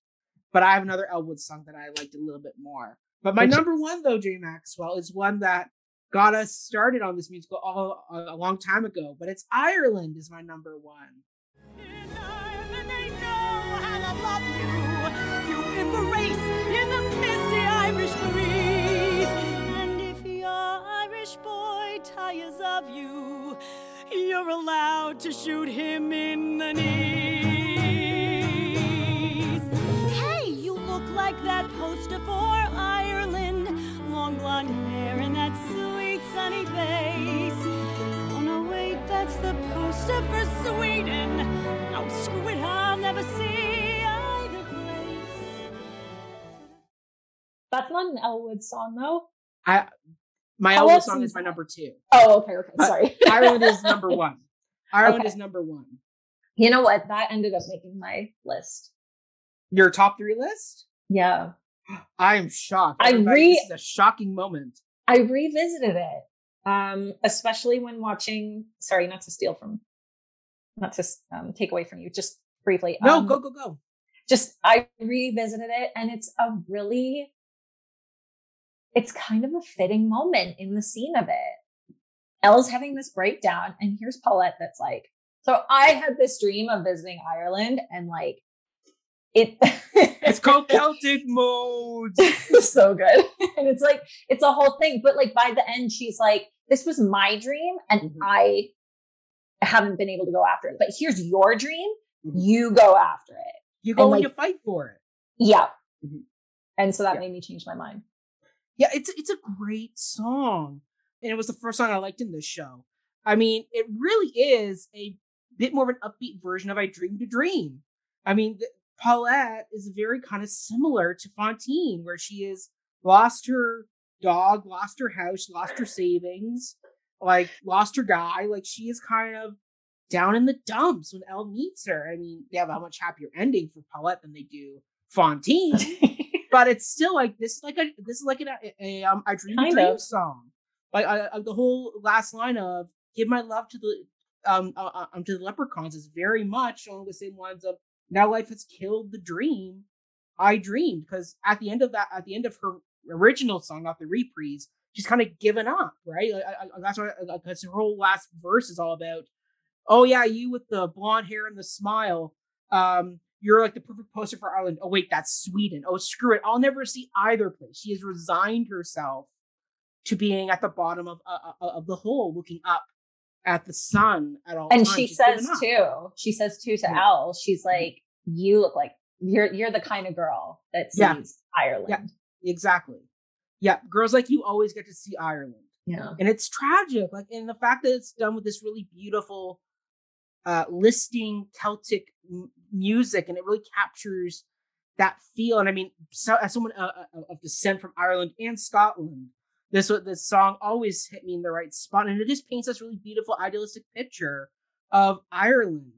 but I have another Elle Woods song that I liked a little bit more. But my Which number one, though, J. Maxwell, is one that got us started on this musical all, a, a long time ago. But it's Ireland is my number one. In Ireland, they know how to love you. You embrace in the misty Irish breeze. And if your Irish boy tires of you, you're allowed to shoot him in the knees. Hey, you look like that poster for Ireland. Long blonde hair and that sweet sunny face. Oh no, wait, that's the poster for Sweden. Oh, screw it, I'll never see either place. That's not an Elle Woods song, though. I... My Elle Woods song is my number two. Oh, okay, okay. But sorry. Ireland is number one. Ireland okay. is number one. You know what? That ended up making my list. Your top three list? Yeah. I am shocked. I re- This is a shocking moment. I revisited it, um, especially when watching. Sorry, not to steal from, not to um, take away from you, just briefly. No, um, go, go, go. Just, I revisited it, and it's a really... It's kind of a fitting moment in the scene of it. Elle's having this breakdown, and here's Paulette that's like, so I had this dream of visiting Ireland, and like, it... It's called Celtic Mode. So good. And it's like, it's a whole thing. But like, by the end, she's like, this was my dream, and mm-hmm. I haven't been able to go after it. But here's your dream. Mm-hmm. You go after it. You go and, and like, you fight for it. Yeah. Mm-hmm. And so that yeah. made me change my mind. Yeah, it's it's a great song, and it was the first song I liked in this show. I mean, it really is a bit more of an upbeat version of "I Dreamed a Dream." I mean, the, Paulette is very kind of similar to Fontaine, where she is lost her dog, lost her house, lost her savings, like lost her guy. Like she is kind of down in the dumps when Elle meets her. I mean, they have a much happier ending for Paulette than they do Fontaine. But it's still like this is like a this is like an a, a, um, I Dream a Dream song, like I, I, the whole last line of "Give my love to the um uh, um to the leprechauns" is very much along the same lines of "Now life has killed the dream I dreamed," because at the end of that at the end of her original song, not the reprise, she's kind of given up, right? Like, I, I, that's why because her whole last verse is all about, "Oh yeah, you with the blonde hair and the smile, um. You're like the perfect poster for Ireland. Oh, wait, that's Sweden. Oh, screw it. I'll never see either place." She has resigned herself to being at the bottom of uh, of the hole, looking up at the sun at all and times. And she she's says, too, she says, too, to yeah. Elle, she's like, you look like you're you're the kind of girl that sees yeah. Ireland. Yeah, exactly. Yeah. Girls like you always get to see Ireland. Yeah. And it's tragic. Like, and the fact that it's done with this really beautiful uh, listing Celtic m- music, and it really captures that feel. And I mean, so, as someone uh, of descent from Ireland and Scotland, this this song always hit me in the right spot, and it just paints this really beautiful, idealistic picture of Ireland.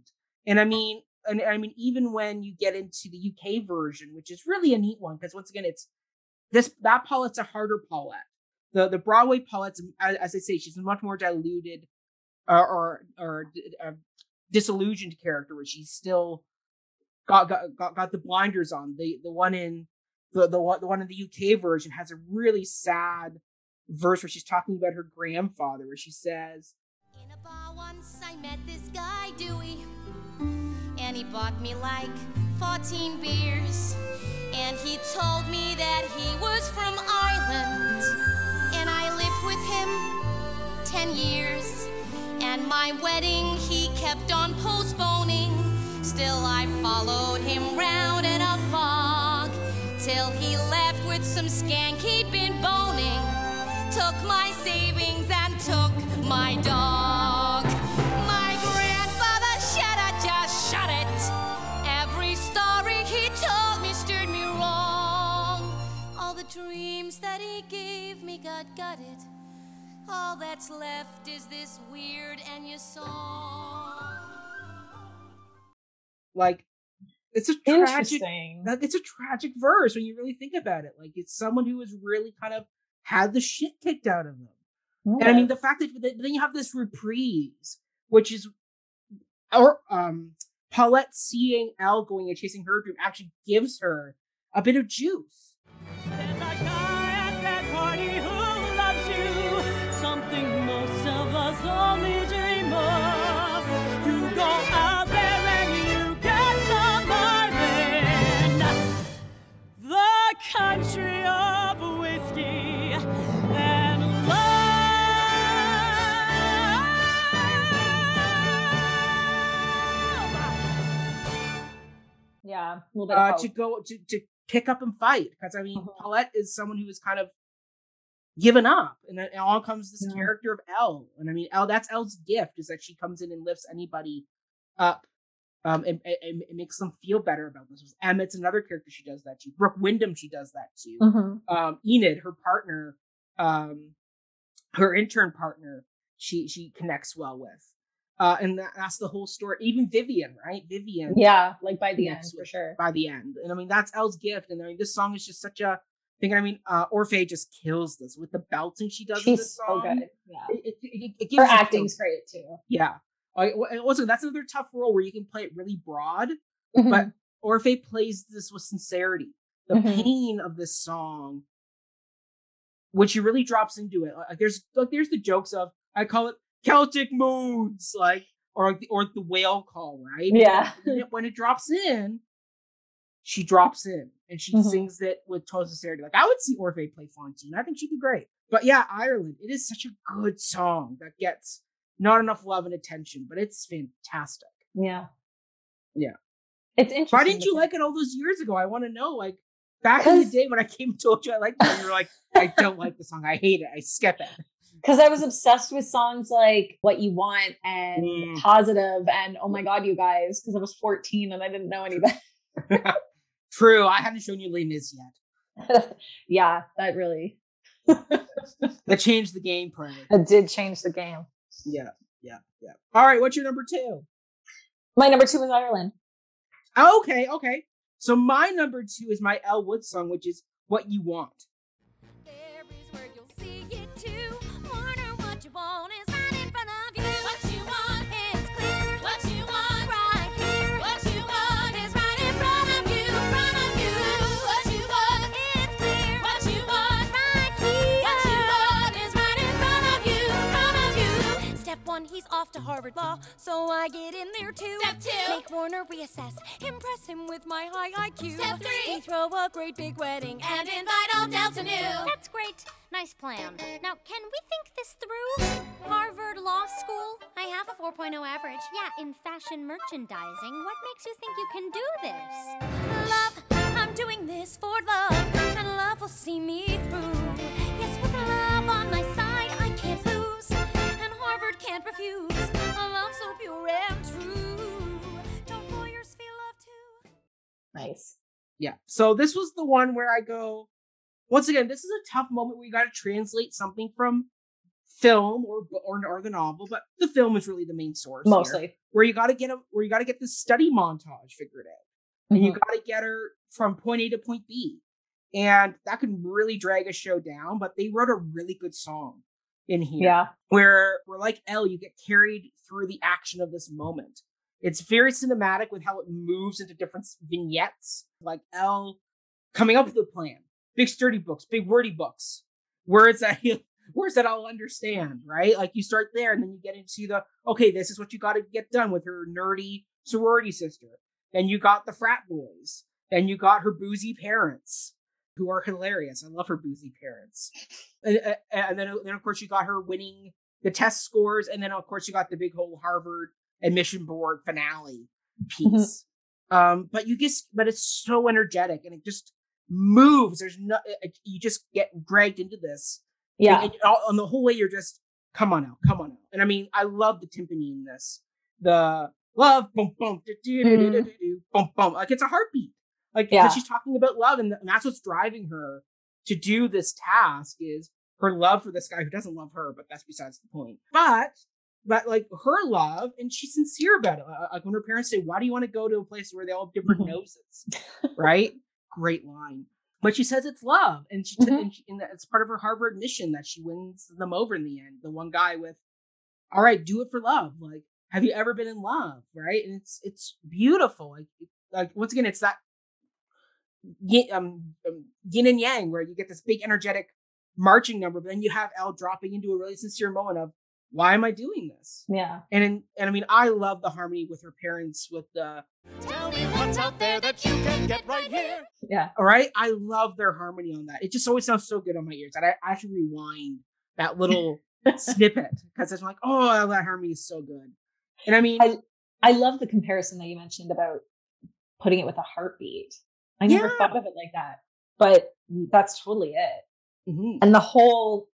And I mean, and I mean, even when you get into the U K version, which is really a neat one, because once again, it's this that Paulette's a harder Paulette. The the Broadway Paulette's, as, as I say, she's much more diluted, or or. or, or disillusioned character where she's still got got got, got the blinders on. The the one in the, the the one in the U K version has a really sad verse where she's talking about her grandfather, where she says, "In a bar once I met this guy Dewey, and he bought me like fourteen beers, and he told me that he was from Ireland, and I lived with him ten years, and my wedding he kept on postponing. Still I followed him round in a fog, till he left with some skank he'd been boning, took my savings and took my dog. My grandfather shut it, just shut it. Every story he told me stirred me wrong. All the dreams that he gave me got gutted. All that's left is this weird and your song." Like, it's a tragic, it's a tragic verse when you really think about it. Like, it's someone who has really kind of had the shit kicked out of them. Yeah. And I mean, the fact that, that then you have this reprise, which is, or um, Paulette seeing Elle going and chasing her dream actually gives her a bit of juice. "There's a guy at that party who loves you, something most of us only dream of. You go out there and you get some Marvin, the country of whiskey and love." Yeah, uh, to go to, to pick up and fight, because I mean, mm-hmm. Paulette is someone who is kind of given up, and then all comes this mm-hmm. character of Elle, and I mean, Elle, that's Elle's gift, is that she comes in and lifts anybody up, um, and, and, and makes them feel better about this. Emmett's another character she does that to. Brooke Wyndham, she does that to. Mm-hmm. Um, Enid, her partner, um, her intern partner, she she connects well with. Uh, and that, that's the whole story. Even Vivian, right? Vivian. Yeah, like by the end, with, for sure. By the end. And I mean, that's Elle's gift. And I mean, this song is just such a thing. I mean, uh, Orfeh just kills this with the belting she does. She's in this song. So good. Yeah. It, it, it, it her acting's great too. Yeah. Also, that's another tough role where you can play it really broad, mm-hmm. but Orfeh plays this with sincerity. The mm-hmm. pain of this song, which he really drops into it. Like, there's, like, there's the jokes of, I call it Celtic moods, like, or or the whale call, right? Yeah. When it drops in, she drops in, and she mm-hmm. sings it with total sincerity. Like, I would see Orfeh play Fontaine. I think she'd be great. But yeah, Ireland. It is such a good song that gets not enough love and attention, but it's fantastic. Yeah, yeah. It's interesting. Why didn't you like it all those years ago? I want to know. Like, back in the day when I came and told you I liked it, you were like, I don't like the song. I hate it. I skip it. Because I was obsessed with songs like What You Want and mm. Positive and Oh My God, You Guys, because I was fourteen and I didn't know any better. True. I hadn't shown you Les Mis yet. Yeah, that really. That changed the game plan. It did change the game. Yeah, yeah, yeah. All right, what's your number two? My number two is Ireland. Oh, okay, okay. So my number two is my Elle Woods song, which is What You Want. He's off to Harvard Law, so I get in there too. Step two. Make Warner reassess. Impress him with my high I Q. Step three. We throw a great big wedding and invite all Delta Nu. That's great. Nice plan. Now, can we think this through? Harvard Law School? I have a four point oh average. Yeah, in fashion merchandising. What makes you think you can do this? Love, I'm doing this for love, and love will see me through. Yes, with love on my side, I can't lose. Harvard can't refuse a love so pure and true. Don't lawyers feel love too? Nice. Yeah. So this was the one where I go, once again, this is a tough moment where you got to translate something from film or, or or the novel, but the film is really the main source. Mostly. Here, where you got to get a where you got to get this study montage figured out, and mm-hmm. you got to get her from point A to point B, and that could really drag a show down. But they wrote a really good song in here, yeah, where we're like Elle, you get carried through the action of this moment, It's very cinematic with how it moves into different vignettes, like Elle coming up with a plan, big sturdy books, big wordy books, words that words that I'll understand, right? Like you start there and then you get into the, okay, this is what you got to get done with her nerdy sorority sister. Then you got the frat boys. Then you got her boozy parents, who are hilarious. I love her boozy parents. And, and then, then, of course, you got her winning the test scores. And then, of course, you got the big whole Harvard admission board finale piece. Mm-hmm. Um, but you just, but it's so energetic and it just moves. There's no, it, you just get dragged into this. Yeah. And, and, and the whole way you're just, come on out, come on out. And I mean, I love the timpani in this. The love, boom, boom, do-do-do-do-do-do, boom, boom. Like it's a heartbeat. Like yeah. She's talking about love, and, and that's what's driving her to do this task is her love for this guy who doesn't love her, but that's besides the point. But, but like her love, and she's sincere about it. Like when her parents say, why do you want to go to a place where they all have different noses? Right? Great line. But she says it's love. And she, t- mm-hmm. and, she and it's part of her Harvard mission that she wins them over in the end. The one guy with, all right, do it for love. Like, have you ever been in love? Right? And it's, it's beautiful. Like, like once again, it's that, Yin, um, um, yin and yang, where you get this big energetic marching number, but then you have Elle dropping into a really sincere moment of why am I doing this? Yeah, and in, and I mean I love the harmony with her parents with the tell me what's out there that you can get right here. Yeah, all right, I love their harmony on that. It just always sounds so good on my ears that I actually rewind that little snippet because it's like, oh, that harmony is so good. And I mean, I I love the comparison that you mentioned about putting it with a heartbeat. I never yeah. thought of it like that, but that's totally it. Mm-hmm. And the whole,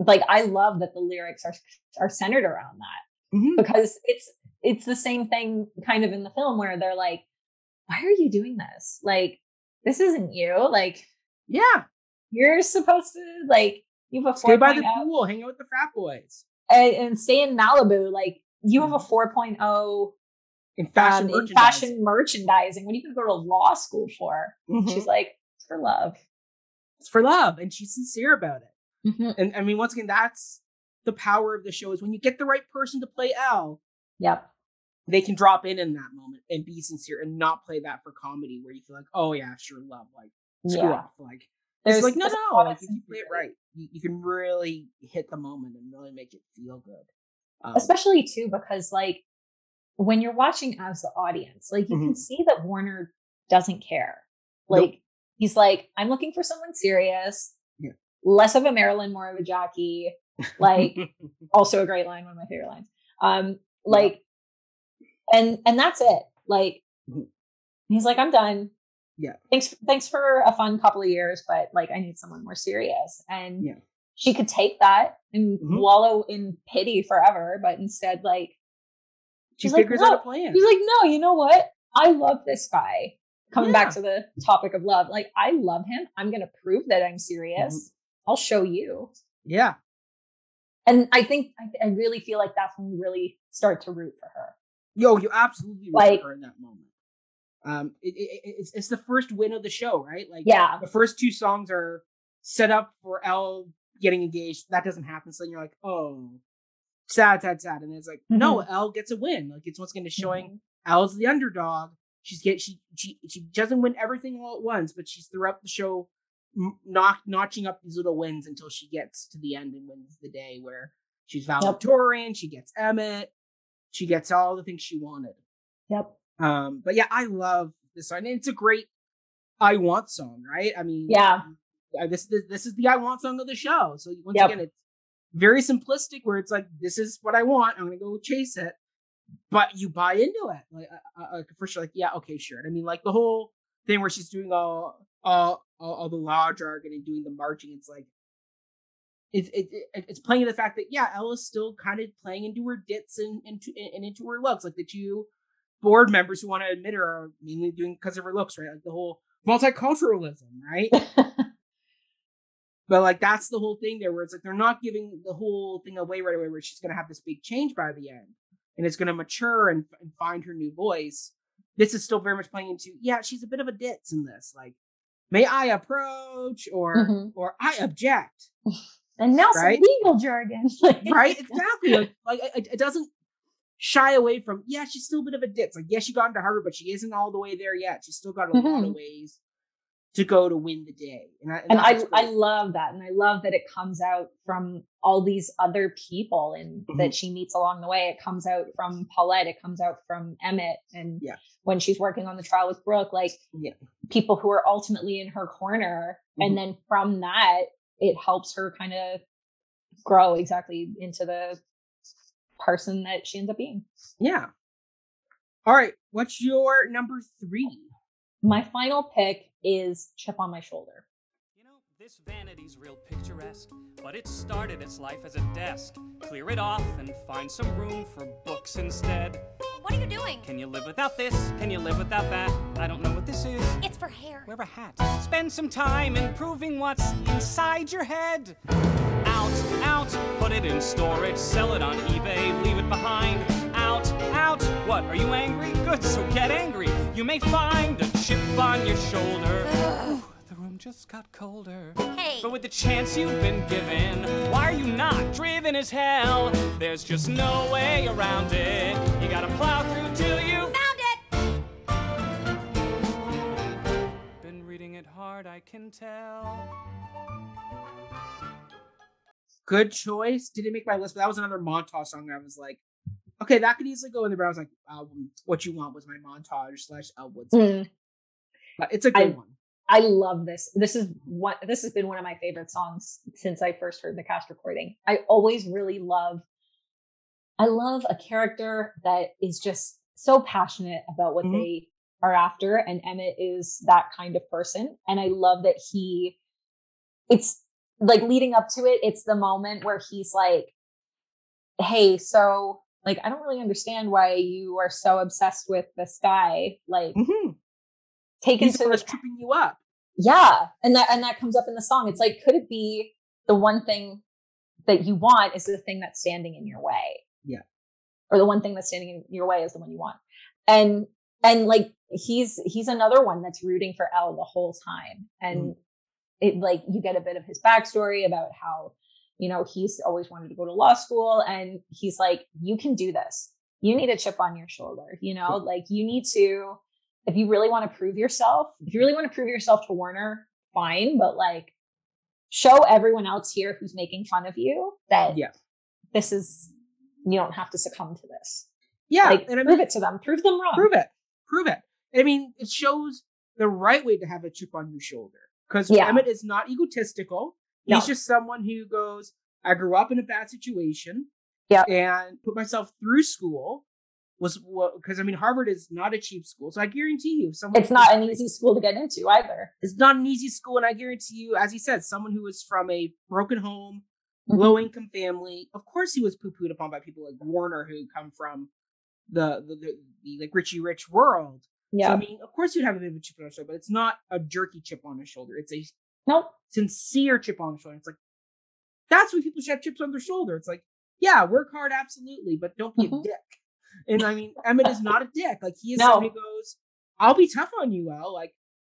like, I love that the lyrics are are centered around that mm-hmm. because it's it's the same thing kind of in the film where they're like, why are you doing this? Like, this isn't you. Like, yeah, you're supposed to, like, you have a four point oh. Stay by the pool, hang out with the frat boys. And, and stay in Malibu. Like, you have a four point oh. In fashion, um, in fashion merchandising. What are you going to go to law school for? Mm-hmm. She's like, it's for love. It's for love. And she's sincere about it. Mm-hmm. And I mean, once again, that's the power of the show is when you get the right person to play Elle. Yep. They can drop in in that moment and be sincere and not play that for comedy where you feel like, oh yeah, sure, love. Like, screw yeah. off. Like, there's, it's like, no, no. Like, if you play it right, you, you can really hit the moment and really make it feel good. Um, Especially too, because like, when you're watching as the audience, like you mm-hmm. can see that Warner doesn't care. Like nope. he's like, I'm looking for someone serious, yeah. less of a Marilyn, more of a jockey. Like also a great line, one of my favorite lines. Um, like, yeah. and and that's it. Like mm-hmm. he's like, I'm done. Yeah. Thanks, thanks for a fun couple of years, but like I need someone more serious. And yeah. she could take that and mm-hmm. wallow in pity forever, but instead, like. She She's figures like, no. out a plan. He's like, no, you know what? I love this guy. Coming yeah. back to the topic of love. Like, I love him. I'm going to prove that I'm serious. Mm-hmm. I'll show you. Yeah. And I think, I, I really feel like that's when we really start to root for her. Yo, you absolutely like, root for her in that moment. Um, it, it, it's, it's the first win of the show, right? Like, yeah. the first two songs are set up for Elle getting engaged. That doesn't happen. So then you're like, oh. Sad, sad, sad. And it's like, mm-hmm. no, Elle gets a win. Like, it's what's going to showing mm-hmm. Elle's the underdog. She's get she she she doesn't win everything all at once, but she's throughout the show m- knock, notching up these little wins until she gets to the end and wins the day where she's valedictorian, yep. she gets Emmett, she gets all the things she wanted. Yep. Um, but yeah, I love this song. And it's a great I Want song, right? I mean, yeah. This, this, this is the I Want song of the show. So once yep. again, it's very simplistic where it's like, this is what I want. I'm going to go chase it. But you buy into it. Like, uh, uh, for sure. Like, yeah, okay, sure. And I mean, like the whole thing where she's doing all, all, all, all the law jargon and doing the marching. It's like, it, it, it, it's playing into the fact that, yeah, Elle is still kind of playing into her dits and, and, to, and into her looks. Like the two board members who want to admit her are mainly doing because of her looks, right? Like the whole multiculturalism, right? But like that's the whole thing there, where it's like they're not giving the whole thing away right away, where she's going to have this big change by the end, and it's going to mature and, and find her new voice. This is still very much playing into, yeah, she's a bit of a ditz in this. Like, may I approach or mm-hmm. or I object, and now right? some legal jargon, right? Exactly. Like, like it, it doesn't shy away from, yeah, she's still a bit of a ditz. Like, yeah, she got into Harvard, but she isn't all the way there yet. She's still got a mm-hmm. lot of ways to go to win the day. And I, and and I, cool. I love that. And I love that it comes out from all these other people and mm-hmm. that she meets along the way. It comes out from Paulette. It comes out from Emmett. And yeah. when she's working on the trial with Brooke, like yeah. people who are ultimately in her corner. Mm-hmm. And then from that, it helps her kind of grow exactly into the person that she ends up being. Yeah. All right. What's your number three? My final pick is Chip on My Shoulder. You know, this vanity's real picturesque, but it started its life as a desk. Clear it off and find some room for books instead. What are you doing? Can you live without this? Can you live without that? I don't know what this is. It's for hair. Wear a hat. Spend some time improving what's inside your head. Out, out, put it in storage, sell it on eBay, leave it behind. Out, out, what, are you angry? Good, so get angry. You may find a chip on your shoulder. Ooh, the room just got colder. Hey. But with the chance you've been given, why are you not driven as hell? There's just no way around it. You gotta plow through till you found it. Been reading it hard, I can tell. Good choice. Didn't make my list, but that was another Montage song that I was like, okay, that could easily go in there, but I was like, um, What You Want was my Montage slash Elle Woods. Mm. It's a good I, one. I love this. This is what this has been one of my favorite songs since I first heard the cast recording. I always really love, I love a character that is just so passionate about what mm-hmm. they are after, and Emmett is that kind of person. And I love that he, it's like leading up to it, it's the moment where he's like, hey, so... like, I don't really understand why you are so obsessed with this guy. Like, mm-hmm. take into what's tripping you up. Yeah, and that and that comes up in the song. It's like, could it be the one thing that you want is the thing that's standing in your way? Yeah, or the one thing that's standing in your way is the one you want. And and like he's he's another one that's rooting for Elle the whole time. And mm. it like you get a bit of his backstory about how, you know, he's always wanted to go to law school, and he's like, you can do this. You need a chip on your shoulder. You know, like you need to, if you really want to prove yourself, if you really want to prove yourself to Warner, fine. But like, show everyone else here who's making fun of you that yeah. this is, you don't have to succumb to this. Yeah. Like, and I mean, prove it to them. Prove them wrong. Prove it. Prove it. I mean, it shows the right way to have a chip on your shoulder, because yeah. Emmett is not egotistical. No. He's just someone who goes, I grew up in a bad situation yeah, and put myself through school, was because, well, I mean, Harvard is not a cheap school. So I guarantee you, someone it's not an easy school to get into either. It's not an easy school. And I guarantee you, as he said, someone who was from a broken home, mm-hmm. low income family. Of course, he was poo-pooed upon by people like Warner, who come from the, the, the, the like Richie Rich world. Yeah. So, I mean, of course, you'd have a bit of a chip on your shoulder, but it's not a jerky chip on his shoulder. It's a Nope. sincere chip on the shoulder. It's like, that's when people should have chips on their shoulder. It's like, yeah, work hard, absolutely, but don't be mm-hmm. a dick. And I mean, Emmett is not a dick. Like, he is no. someone who goes, I'll be tough on you, Elle. Like,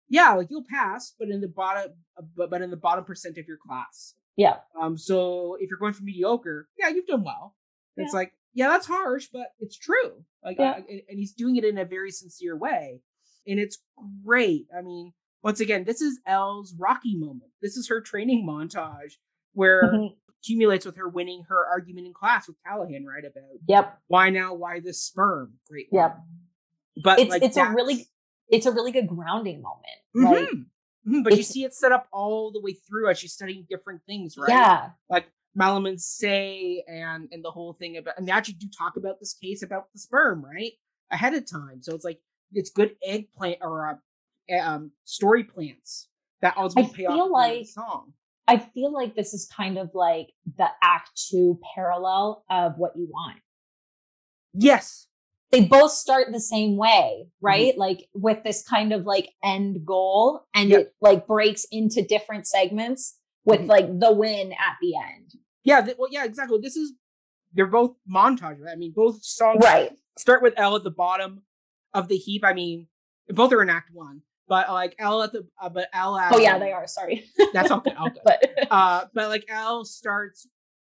yeah, like you'll pass, but in the bottom, but, but in the bottom percent of your class. Yeah. Um. So if you're going for mediocre, yeah, you've done well. Yeah. It's like, yeah, that's harsh, but it's true. Like, yeah. uh, and, and he's doing it in a very sincere way, and it's great. I mean. Once again, this is Elle's Rocky moment. This is her training montage where mm-hmm. it accumulates with her winning her argument in class with Callahan, right? About yep. why now, why this sperm? Great. Yep. But it's, like, it's a really it's a really good grounding moment. Right? Mm-hmm. Mm-hmm. But it's, you see it set up all the way through as she's studying different things, right? Yeah. Like Malaman say and and the whole thing about, and they actually do talk about this case about the sperm, right? Ahead of time. So it's like, it's good eggplant or a um story plants that ultimately pay off like, in the song. I feel like this is kind of like the act two parallel of What You Want. Yes. They both start the same way, right? Mm-hmm. Like with this kind of like end goal, and yep. it like breaks into different segments with mm-hmm. like the win at the end. Yeah, th- well, yeah, exactly. This is, they're both montages. Right? I mean, both songs right. start with Elle at the bottom of the heap. I mean, both are in act one. But like Elle at the, uh, but Elle. At, oh yeah, they are. Sorry, that's all good. All good. but uh, but like Elle starts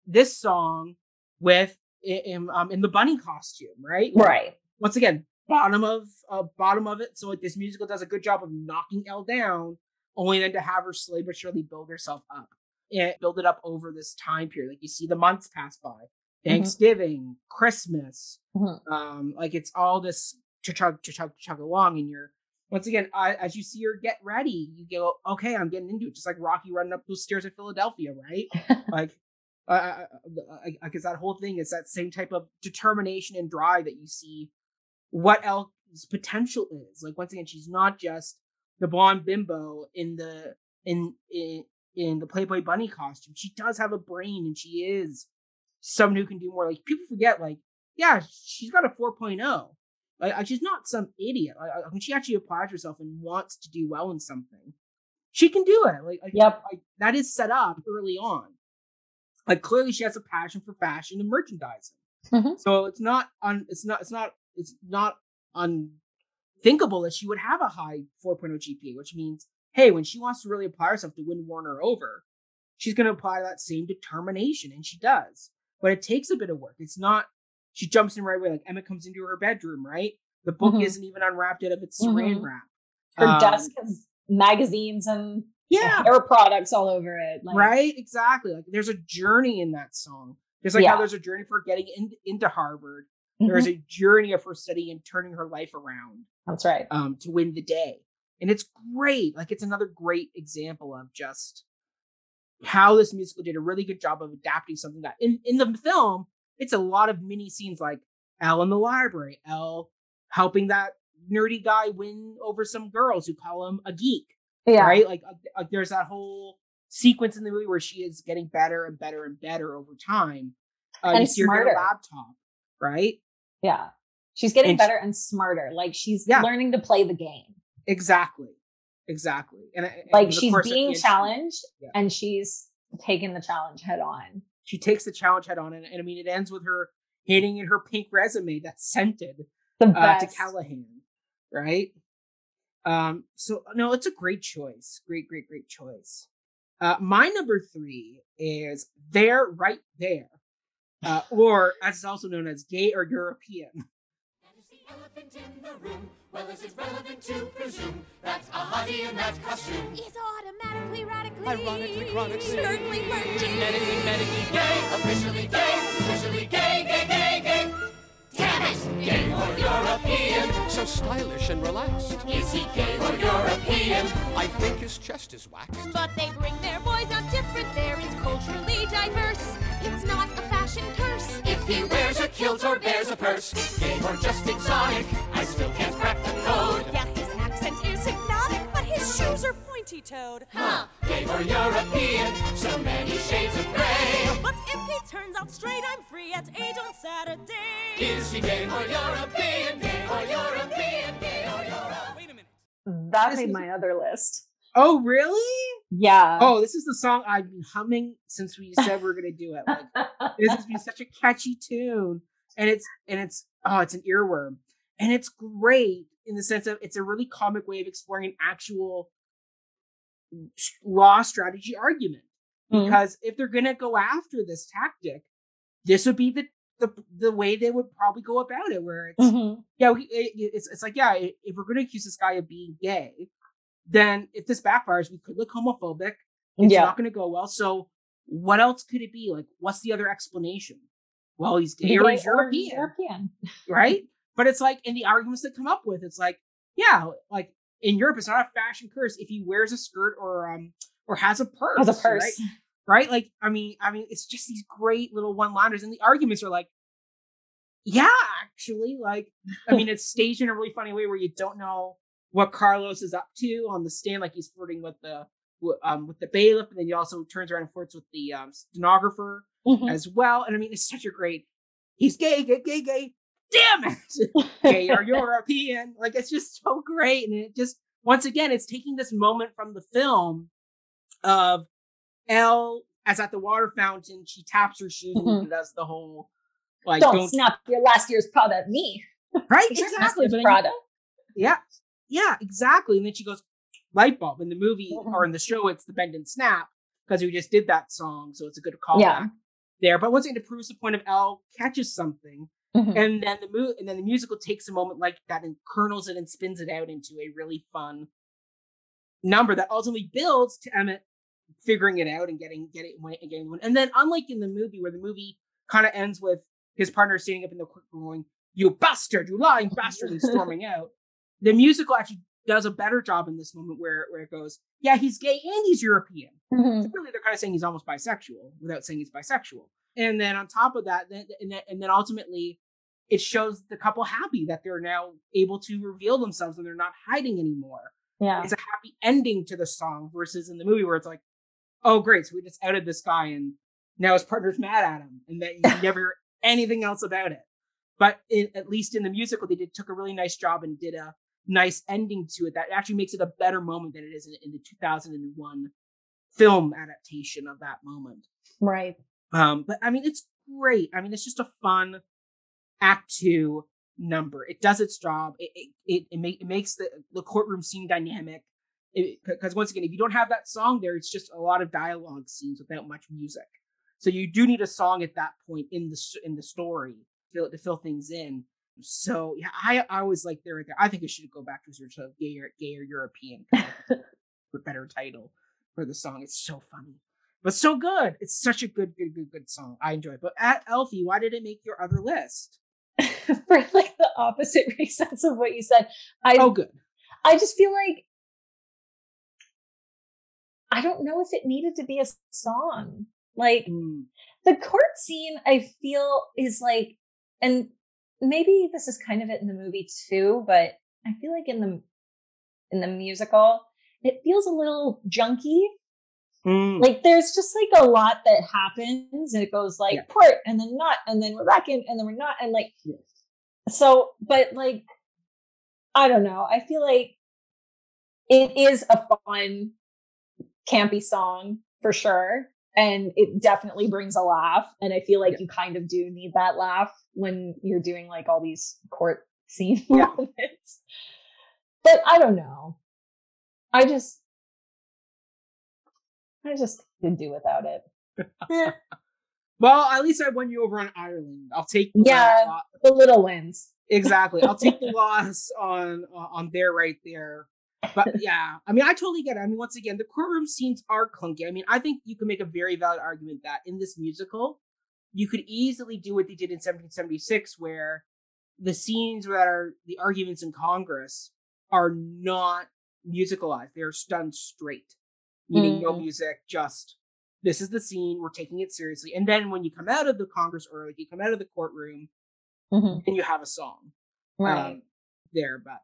this song with in, um, in the bunny costume, right? Like, right. Once again, bottom of uh, bottom of it. So like this musical does a good job of knocking Elle down, only then to have her slowly but surely build herself up and build it up over this time period. Like you see the months pass by, Thanksgiving, mm-hmm. Christmas, mm-hmm. um, like it's all this chug chug chug chug along, and you're once again I, as you see her get ready, you go, okay, I'm getting into it. Just like Rocky running up those stairs at Philadelphia, right? Like, uh, because that whole thing is that same type of determination and drive that you see what Elle's potential is. Like once again, she's not just the blonde bimbo in the in in in the Playboy bunny costume. She does have a brain, and she is someone who can do more. Like people forget, like, yeah, she's got a four point oh. Like she's not some idiot. Like when she actually applies herself and wants to do well in something, she can do it. Like, yep. Like that is set up early on. Like clearly she has a passion for fashion and merchandising. Mm-hmm. So it's not on it's not it's not it's not unthinkable that she would have a high four point oh G P A, which means, hey, when she wants to really apply herself to win Warner over, she's going to apply that same determination, and she does. But it takes a bit of work. It's not, she jumps in right away. Like Emmett comes into her bedroom, right? The book mm-hmm. isn't even unwrapped out of its saran mm-hmm. wrap. Her um, desk has magazines and yeah. hair products all over it. Like, right? Exactly. Like there's a journey in that song. There's like yeah. how there's a journey for getting in, into Harvard. Mm-hmm. There's a journey of her studying and turning her life around. That's right. Um, to win the day. And it's great. Like it's another great example of just how this musical did a really good job of adapting something that in, in the film, it's a lot of mini scenes like Elle in the library, Elle helping that nerdy guy win over some girls who call him a geek. Yeah. Right. Like, like there's that whole sequence in the movie where she is getting better and better and better over time. Uh, and you see her get a laptop, right? Yeah. She's getting and better she, and smarter. Like she's yeah. learning to play the game. Exactly. Exactly. And, and like she's being challenged yeah. and she's taking the challenge head on. She takes the challenge head on. And, and I mean, it ends with her handing in her pink resume that's scented uh, to Callahan. Right. Um, so no, it's a great choice. Great, great, great choice. Uh, my number three is There, Right There. Uh, or as it's also known as Gay or European. Elephant in the room, well, is it relevant to presume that a hottie in that costume is automatically, radically, ironically, chronically, certainly, genetically, medically gay, officially gay, officially gay, gay, gay, gay. Damn it! Gay or European? So stylish and relaxed. Is he gay or European? I think his chest is waxed. But they bring their boys out different there. It's culturally diverse. It's not a fashion curse. If he wears a kilt or bears a purse, gay or just exotic, I still can't crack the code. Yeah, his accent is hypnotic, but his shoes are pointy-toed. Huh, gay or European, so many shades of gray. But if he turns out straight, I'm free at eight on Saturday. Is he gay or European, gay or European, gay or European? Wait a minute. That made my other list. Oh, really? Yeah. Oh, this is the song I've been humming since we said we were going to do it. Like, this has been such a catchy tune. And it's, and it's, oh, it's an earworm. And it's great in the sense of it's a really comic way of exploring an actual law strategy argument. Mm-hmm. Because if they're going to go after this tactic, this would be the, the, the way they would probably go about it. Where it's, mm-hmm. yeah, it, it's, it's like, yeah, if we're going to accuse this guy of being gay, then if this backfires, we could look homophobic. It's yeah. not going to go well. So what else could it be? Like, what's the other explanation? Well, he's gay or he's European, European. Right? But it's like, in the arguments that come up with, it's like, yeah, like in Europe, it's not a fashion curse if he wears a skirt or um or has a purse. Has a purse. Right? Right? Like, I mean, I mean, it's just these great little one-liners. And the arguments are like, yeah, actually. Like, I mean, it's staged in a really funny way where you don't know what Carlos is up to on the stand, like he's flirting with the um, with the bailiff, and then he also turns around and flirts with the um, stenographer mm-hmm. as well. And I mean, it's such a great. He's gay, gay, gay, gay. Damn it, gay or European? Like it's just so great, and it just once again, it's taking this moment from the film of Elle as at the water fountain, she taps her shoes mm-hmm. and does the whole like don't, don't snap your last year's Prada at me, right? Exactly, but Prada, yeah. Yeah, exactly. And then she goes, light bulb. In the movie, mm-hmm. or in the show, it's the bend and snap, because we just did that song, so it's a good callback. Yeah. there. But once again, it proves the point of Elle catches something, mm-hmm. and then the mo- and then the musical takes a moment like that and kernels it and spins it out into a really fun number that ultimately builds to Emmett figuring it out and getting getting and getting one. And then, unlike in the movie, where the movie kind of ends with his partner standing up in the courtroom going, "You bastard! You lying bastard!" and storming out, the musical actually does a better job in this moment where, where it goes, yeah, he's gay and he's European. Mm-hmm. So really, they're kind of saying he's almost bisexual without saying he's bisexual. And then on top of that, then, and, then, and then ultimately, it shows the couple happy that they're now able to reveal themselves and they're not hiding anymore. Yeah, it's a happy ending to the song versus in the movie where it's like, oh, great, so we just outed this guy and now his partner's mad at him and then you never hear anything else about it. But in, at least in the musical, they did took a really nice job and did a nice ending to it that actually makes it a better moment than it is in, in the two thousand one film adaptation of that moment. Right. Um, but I mean, it's great. I mean, it's just a fun act two number. It does its job. It it it, it, make, it makes the, the courtroom scene dynamic. Because once again, if you don't have that song there, it's just a lot of dialogue scenes without much music. So you do need a song at that point in the in the story to fill, to fill things in. So yeah, I, I always like there right there. I think it should go back to sort of gay or gay or European kind of for better title for the song. It's so funny, but so good. It's such a good, good, good, good song. I enjoy it. But at Elfie, why did it make your other list? For like the opposite reasons of what you said. I, oh, good. I just feel like I don't know if it needed to be a song. Like mm. the court scene, I feel is like, and maybe this is kind of it in the movie too, but I feel like in the in the musical, it feels a little junky. Mm. Like there's just like a lot that happens, and it goes like yeah. court, and then not, and then we're back in, and then we're not, and like yes. so. But like, I don't know. I feel like it is a fun, campy song for sure. And it definitely brings a laugh. And I feel like yeah. you kind of do need that laugh when you're doing like all these court scene yeah. moments. But I don't know. I just, I just could do without it. Yeah. Well, at least I won you over on Ireland. I'll take the yeah, loss. The little wins. Exactly. I'll take the loss on, on there right there. But yeah, I mean, I totally get it. I mean, once again, the courtroom scenes are clunky. I mean, I think you can make a very valid argument that in this musical, you could easily do what they did in seventeen seventy-six, where the scenes that are the arguments in Congress are not musicalized. They're done straight, meaning mm. no music, just this is the scene, we're taking it seriously. And then when you come out of the Congress or like you come out of the courtroom, mm-hmm. then you have a song. Right. Um, there, but.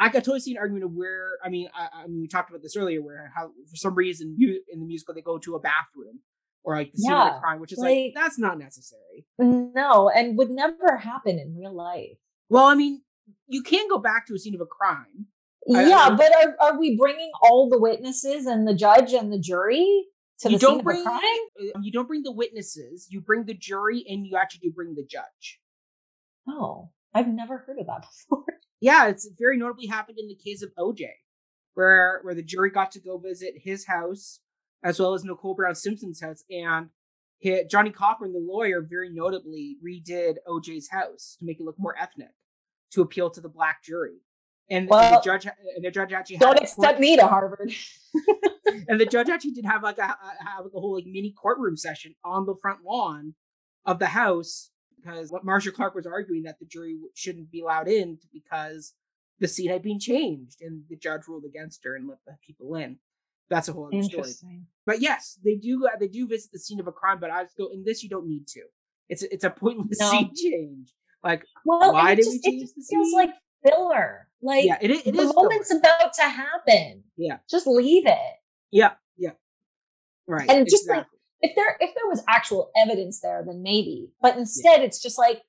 I could totally see an argument of where, I mean, I, I mean, we talked about this earlier, where how for some reason you, in the musical they go to a bathroom or like the scene yeah, of the crime, which is like, like that's not necessary. No, and would never happen in real life. Well, I mean, you can go back to a scene of a crime. Yeah, I, I, but are are we bringing all the witnesses and the judge and the jury to you the don't scene bring, of a crime? You don't bring the witnesses. You bring the jury, and you actually do bring the judge. Oh, I've never heard of that before. Yeah, it's very notably happened in the case of O J, where where the jury got to go visit his house, as well as Nicole Brown Simpson's house. And he, Johnny Cochran, the lawyer, very notably redid O J's house to make it look more ethnic, to appeal to the black jury. And, well, and the judge and the judge actually don't had accept me to Harvard. And the judge actually did have like a have like a whole like mini courtroom session on the front lawn of the house. Because what Marcia Clark was arguing that the jury shouldn't be allowed in because the scene had been changed and the judge ruled against her and let the people in. That's a whole other story. But yes, they do they do visit the scene of a crime, but I just go, in this you don't need to. It's a, it's a pointless no. scene change. Like, well, why did just, we change the scene? It feels like filler. Like, yeah, it, it, it the is moment's filler. About to happen. Yeah. Just leave it. Yeah, yeah. Right. And just exactly. like, If there if there was actual evidence there, then maybe. But instead, yeah. it's just like,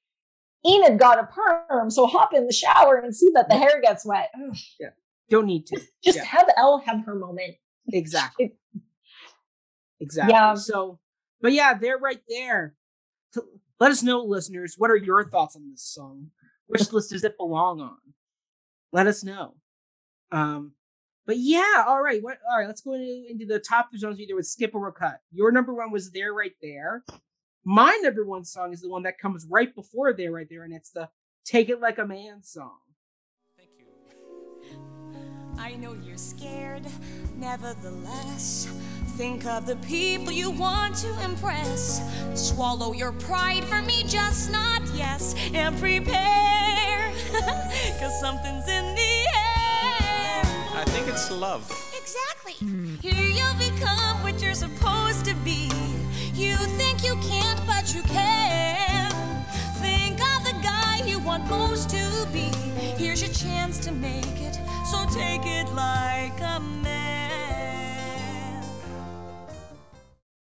Enid got a perm, so hop in the shower and see that the yeah. hair gets wet. Ugh. Yeah, don't need to. Just yeah. have Elle have her moment. Exactly. Exactly. Yeah. So, but yeah, they're right there. So let us know, listeners, what are your thoughts on this song? Which list does it belong on? Let us know. Um. But yeah, all right. What, all right, let's go into, into the top zones. Either with skip or cut. Your number one was there, right there. My number one song is the one that comes right before there, right there, and it's the Take It Like a Man song. Thank you. I know you're scared, nevertheless, think of the people you want to impress. Swallow your pride for me, just not yes, and prepare, cause something's in the air. I think it's love. Exactly. Mm. Here you'll become what you're supposed to be. You think you can't, but you can. Think of the guy you want most to be. Here's your chance to make it, so take it like a man.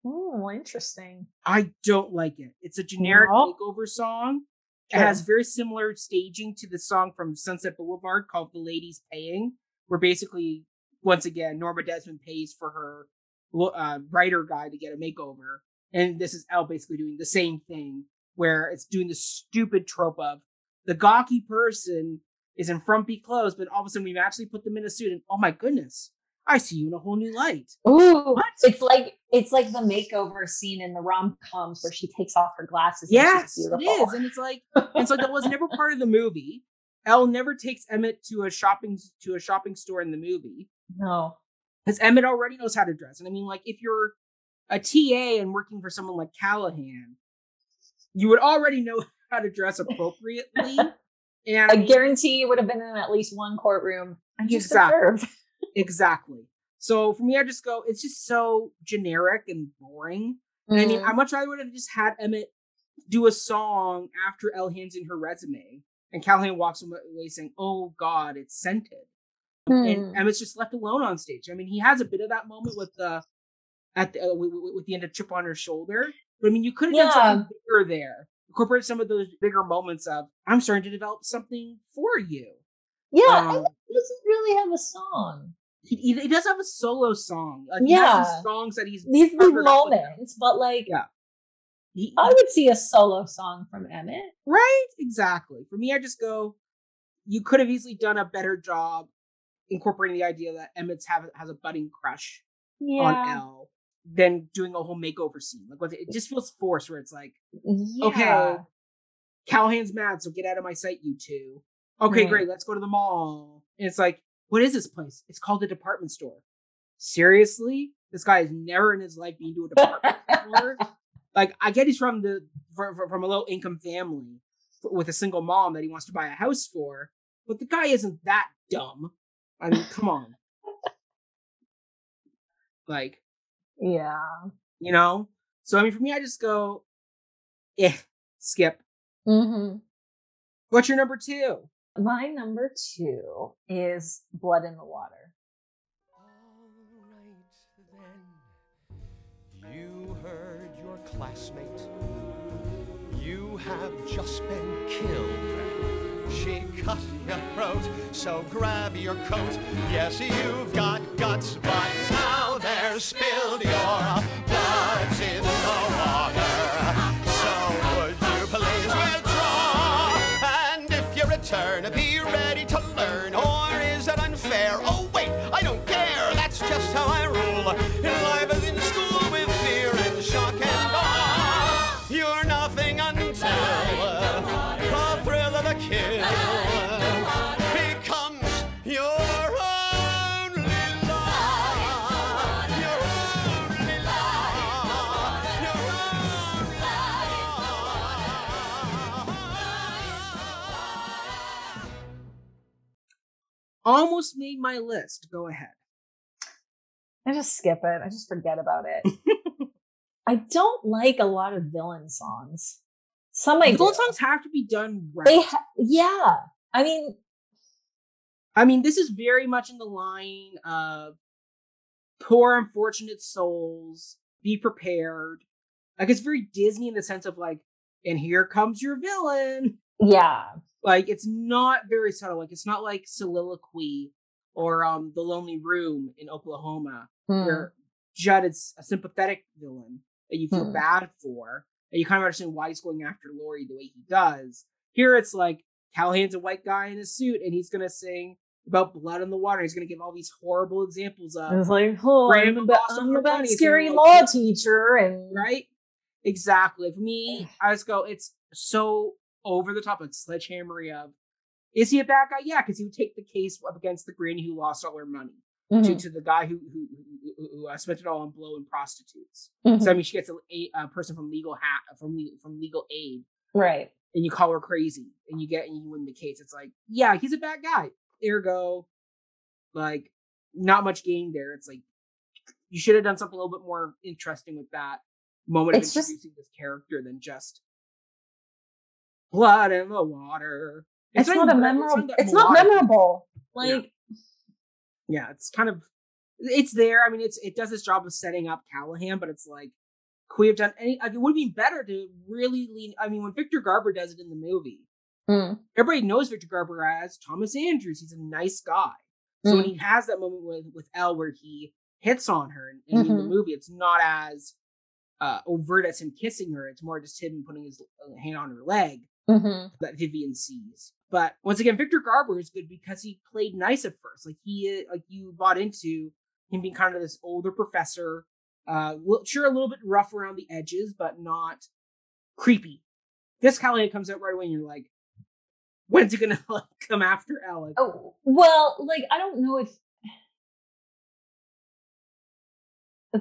Ooh, interesting. I don't like it. It's a generic no. makeover song. Sure. It has very similar staging to the song from Sunset Boulevard called The Lady's Paying, where basically, once again, Norma Desmond pays for her uh, writer guy to get a makeover. And this is Elle basically doing the same thing, where it's doing the stupid trope of the gawky person is in frumpy clothes, but all of a sudden we've actually put them in a suit, and oh my goodness, I see you in a whole new light. Ooh, what? It's like it's like the makeover scene in the rom-coms where she takes off her glasses. Yes, it is, and it's like it's like that was never part of the movie. Elle never takes Emmett to a shopping to a shopping store in the movie. No, because Emmett already knows how to dress, and I mean, like if you're a T A and working for someone like Callahan, you would already know how to dress appropriately. And I guarantee you would have been in at least one courtroom. Exactly. Exactly. So for me, I just go, it's just so generic and boring. Mm. And I mean, how much I would have just had Emmett do a song after Elle hands in her resume and Callahan walks away saying, oh God, it's scented. Mm. And Emmett's just left alone on stage. I mean, he has a bit of that moment with the, at the, uh, with the end of Chip on Her Shoulder. But I mean, you could have done yeah. something bigger there. Incorporate some of those bigger moments of, I'm starting to develop something for you. Yeah, um, and he doesn't really have a song. He, he, he does have a solo song. Like, yeah. He has some songs that he's... These big moments, but like, yeah. he, I would see a solo song from Emmett. Right? Exactly. For me, I just go, you could have easily done a better job incorporating the idea that Emmett has a budding crush yeah. on Elle. Than doing a whole makeover scene. Like it just feels forced where it's like, yeah. okay, Callahan's mad, so get out of my sight, you two. Okay, right. Great, let's go to the mall. And it's like, what is this place? It's called a department store. Seriously? This guy has never in his life been to a department store. Like, I get he's from the from, from a low-income family with a single mom that he wants to buy a house for, but the guy isn't that dumb. I mean, come on. Like, yeah. You know? So, I mean, for me, I just go, eh, skip. Mm-hmm. What's your number two? My number two is Blood in the Water. All right, then. You heard your classmate. You have just been killed. She cut your throat, so grab your coat. Yes, you've got guts, but now spilled your blood in the water. So would you please withdraw? And if you return, be ready to learn. Or is it unfair? Oh wait, I don't care. That's just how I rule. In life as in school with fear and shock and awe. You're nothing until the thrill of a kill. Almost made my list. Go ahead. I just skip it. I just forget about it. I don't like a lot of villain songs. Some I villain do. Songs have to be done right. They ha- yeah. I mean, I mean, this is very much in the line of poor, unfortunate souls. Be prepared. Like it's very Disney in the sense of like, and here comes your villain. Yeah. Like, it's not very subtle. Like, it's not like Soliloquy or um, The Lonely Room in Oklahoma, mm. where Judd is a sympathetic villain that you feel mm. bad for, and you kind of understand why he's going after Lori the way he does. Here, it's like, Callahan's a white guy in a suit, and he's going to sing about blood in the water. He's going to give all these horrible examples of... It's like, oh, Graham I'm, and about, I'm about scary like, law teacher, and... Right? Exactly. For me, I just go, it's so over the top, like sledgehammery of, is he a bad guy? Yeah, because he would take the case up against the granny who lost all her money mm-hmm. to, to the guy who who, who, who uh, spent it all on blow and prostitutes. Mm-hmm. So I mean, she gets a, a, a person from legal ha- from from legal aid, right? And you call her crazy, and you get and you win the case. It's like, yeah, he's a bad guy. Ergo, like, not much gain there. It's like you should have done something a little bit more interesting with that moment of it's introducing just... this character than just blood in the water. It's, it's, not, a memorable, it's, it's not memorable. Like, yeah. yeah, it's kind of, it's there. I mean, it's it does its job of setting up Callahan, but it's like, could we have done any? Like, it would have been better to really lean. I mean, when Victor Garber does it in the movie, mm. everybody knows Victor Garber as Thomas Andrews. He's a nice guy. So mm. when he has that moment with, with Elle where he hits on her, and, and mm-hmm. in the movie, it's not as uh, overt as him kissing her. It's more just him putting his hand on her leg mm-hmm. that Vivian sees. But once again, Victor Garber is good because he played nice at first. Like he, like you bought into him being kind of this older professor, uh, sure a little bit rough around the edges, but not creepy. This Callahan comes out right away, and you're like, when's he gonna like come after Elle? Oh well, like I don't know if,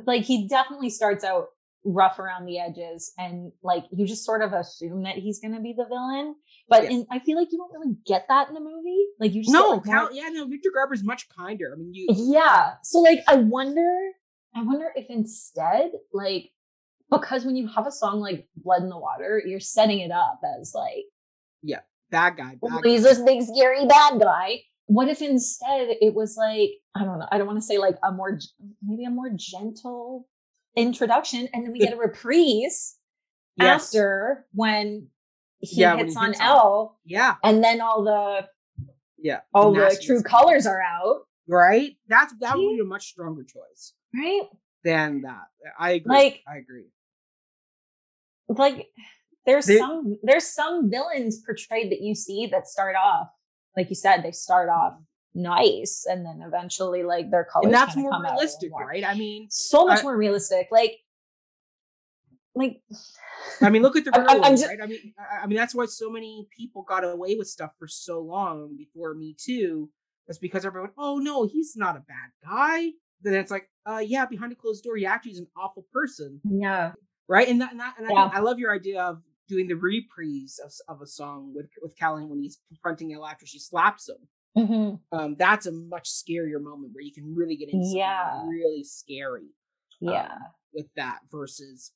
like he definitely starts out rough around the edges, and like you just sort of assume that he's gonna be the villain. But yeah. in, I feel like you don't really get that in the movie. Like you just no, like, Cal- yeah, no. Victor Garber's much kinder. I mean, you. Yeah. So like, I wonder, I wonder if instead, like, because when you have a song like "Blood in the Water," you're setting it up as like, yeah, bad guy. Bad well, he's guy. This big scary bad guy. What if instead it was like, I don't know. I don't want to say like a more maybe a more gentle introduction, and then we get a reprise yes. after when. He, yeah, hits he hits on Elle, yeah, and then all the yeah all the, the true colors are out, right? That's that would be a much stronger choice, right? Than that, I agree. Like, I agree. Like, there's they, some there's some villains portrayed that you see that start off, like you said, they start off nice, and then eventually, like their colors. And that's more come realistic, out right? I mean, so much I, more realistic, like. Like, I mean, look at the real I'm, I'm just, right? I mean, I, I mean, that's why so many people got away with stuff for so long before Me Too. That's because everyone, oh no, he's not a bad guy. Then it's like, uh, yeah, behind a closed door, he actually is an awful person. Yeah, right. And that, and, that, and yeah. I, I love your idea of doing the reprise of, of a song with with Callahan when he's confronting Elle after she slaps him. Mm-hmm. Um, that's a much scarier moment where you can really get into yeah. something really scary. Yeah, um, with that versus.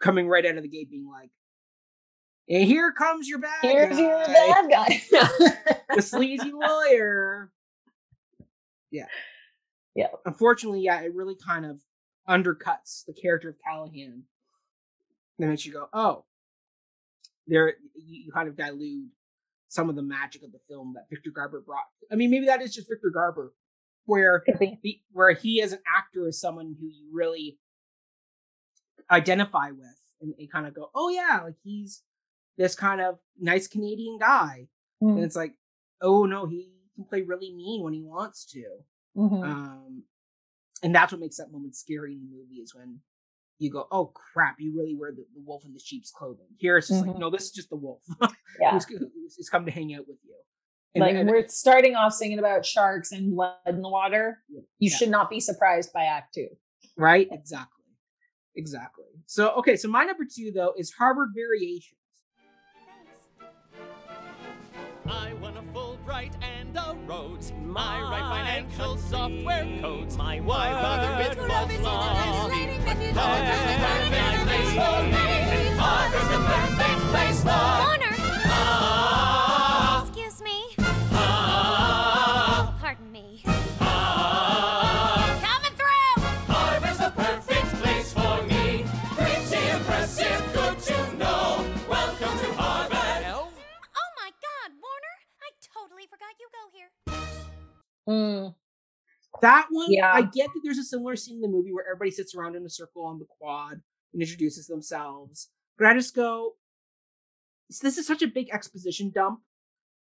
Coming right out of the gate being like, and here comes your bad Here's guy. Your bad guy. The sleazy lawyer. Yeah. Yeah. Unfortunately, yeah, it really kind of undercuts the character of Callahan. That makes you go, oh. There, you kind of dilute some of the magic of the film that Victor Garber brought. I mean, maybe that is just Victor Garber, where, the, where he as an actor is someone who you really identify with and, and kind of go, oh yeah, like he's this kind of nice Canadian guy, mm. and it's like, oh no, he can play really mean when he wants to, mm-hmm. um, and that's what makes that moment scary in the movie is when you go, oh crap, you really were the, the wolf in the sheep's clothing. Here it's just mm-hmm. like, no, this is just the wolf. Yeah, who's, who's, who's come to hang out with you. And like then, we're and, starting off singing about sharks and blood in the water. Yeah, you yeah. should not be surprised by Act Two, right? Exactly. Exactly. So, okay, so my number two, though, is Harvard Variations. I won a Fulbright and a Rhodes. My I write financial country. Software codes. My why bother with false laws? Harvard's the perfect place for me. Harvard's the perfect place for Warner. Ah, excuse me. Ah, pardon me. Mm. That one, yeah. I get that there's a similar scene in the movie where everybody sits around in a circle on the quad and introduces themselves, but I just go, this is such a big exposition dump.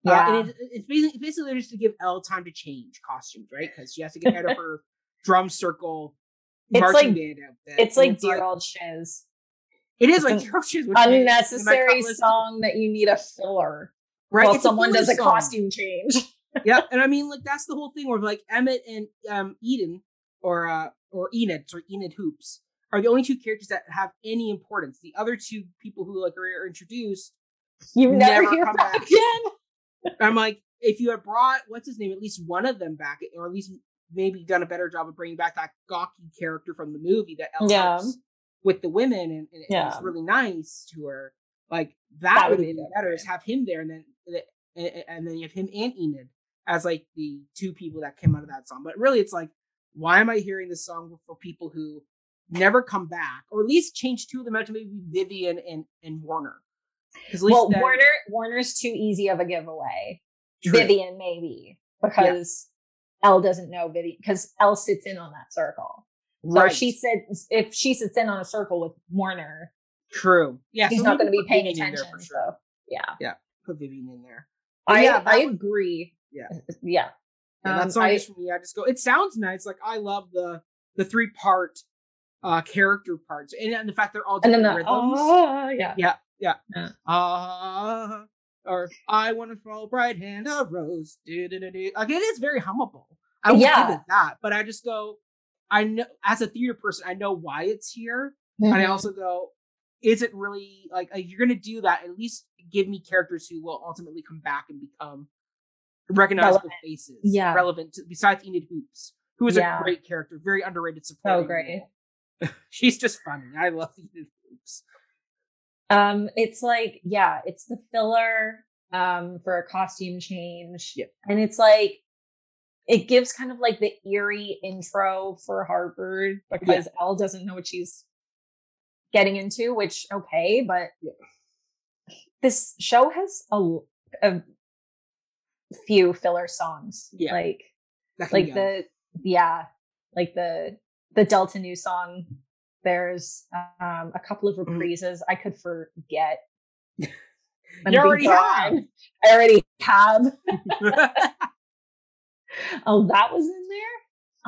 Yeah, uh, and it, it's basically, basically just to give Elle time to change costumes, right? Because she has to get out of her drum circle. It's marching like band outfit. It's like it's dear like, old shiz. It is it's atrocious. Unnecessary song that you need a filler. Right. Well, someone does a costume change. Yeah. And I mean, like, that's the whole thing where like Emmett and um, Eden or uh, or Enid or Enid Hoops are the only two characters that have any importance. The other two people who like are introduced, you never, never hear come back again. I'm like, if you had brought what's his name, at least one of them back, or at least maybe done a better job of bringing back that gawky character from the movie that Elle yeah. helps with the women and, and yeah. is really nice to her, like that, that would be better. Is have him there and then and, and then you have him and Enid as like the two people that came out of that song. But really, it's like, why am I hearing this song for people who never come back, or at least change two of them out to maybe Vivian and, and Warner? At least well, then... Warner Warner's too easy of a giveaway. True. Vivian maybe because yeah. Elle doesn't know Vivian because Elle sits in on that circle. So right. She said if she sits in on a circle with Warner, true. Yeah, she's so not going to be paying Vivian attention. For sure. So, yeah, yeah, put Vivian in there. But I yeah, I agree. Yeah, yeah. Um, that song I, is for me. I just go. It sounds nice. Like I love the the three part uh, character parts, and, and the fact they're all different and then the, rhythms. Uh, yeah, yeah, yeah. yeah. Uh, or I want to fall bright hand a rose. Do, do, do, do. Like it is very hummable. I don't yeah. believe it that, but I just go. I know as a theater person, I know why it's here. Mm-hmm. And I also go, is it really like, like you're going to do that? At least give me characters who will ultimately come back and become recognizable relevant. faces. Yeah. Relevant to, besides Enid Hoops, who is yeah. a great character, very underrated supporting. Oh, great. She's just funny. I love Enid Hoops. Um, it's like, yeah, it's the filler um, for a costume change. Yeah. And it's like, it gives kind of like the eerie intro for Harvard because yeah. Elle doesn't know what she's getting into, which okay, but yeah. this show has a, a few filler songs, yeah. like Nothing like the yeah, like the the Delta Nu song. There's um, a couple of reprises mm-hmm. I could forget. you already have. I already have. Oh, that was in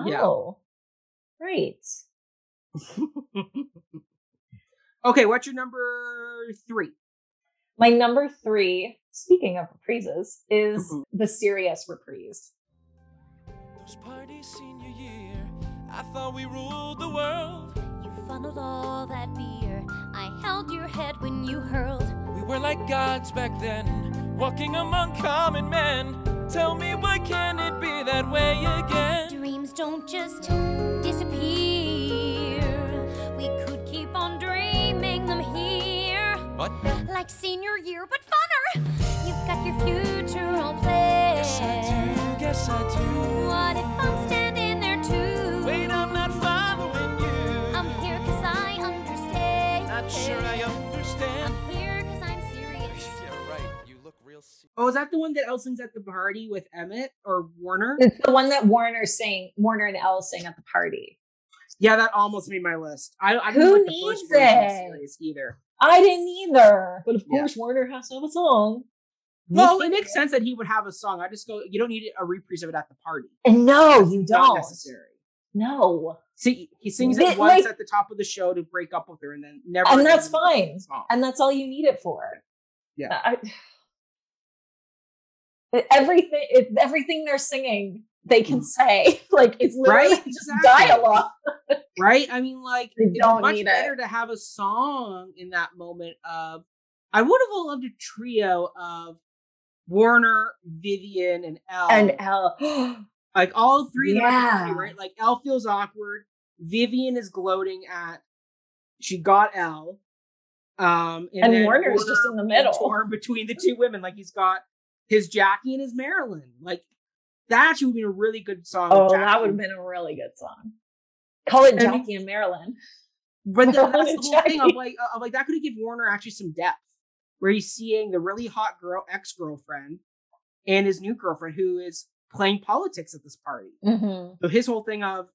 there? Oh, yeah. Right. Okay, what's your number three? My number three, speaking of reprises, is mm-hmm. the serious reprise. Those parties senior year, I thought we ruled the world. You funneled all that beer. I held your head when you hurled. We were like gods back then, walking among common men. Tell me, why can't it be that way again? Dreams don't just disappear. We could keep on dreaming them here. What? Like senior year, but funner. You've got your future all planned. Yes, I do. Yes, I do. What if I'm standing there too? Wait, I'm not following you. I'm here because I understand. Not sure I understand. I'm here because I'm serious. Yeah, right. Oh, is that the one that Elle sings at the party with Emmett or Warner? It's the one that Warner sang, Warner and Elle sing at the party. Yeah, that almost made my list. I, I Who like needs the it? Either. I didn't either. But of yeah. course, Warner has to have a song. Well, it makes it. sense that he would have a song. I just go, you don't need a reprise of it at the party. And no, you it's don't. Not necessary. No. See, he sings it, it once like, at the top of the show to break up with her and then never. And that's fine. And that's all you need it for. Yeah. I, Everything, it, everything they're singing, they can say. Like it's literally right? just exactly. dialogue, right? I mean, like it's much better it. to have a song in that moment. Of I would have loved a trio of Warner, Vivian, and Elle, and Elle, like all three of them, yeah. right? Like Elle feels awkward. Vivian is gloating at she got Elle, um, and, and Warner is just in the middle, torn between the two women. Like he's got. His Jackie and his Marilyn. Like, that actually would be a really good song. Oh, that would have been a really good song. Call it and, Jackie and Marilyn. But the, that's the whole Jackie. thing. I'm like, I'm like, that could have given Warner actually some depth. Where he's seeing the really hot girl, ex-girlfriend, and his new girlfriend who is playing politics at this party. Mm-hmm. So his whole thing of,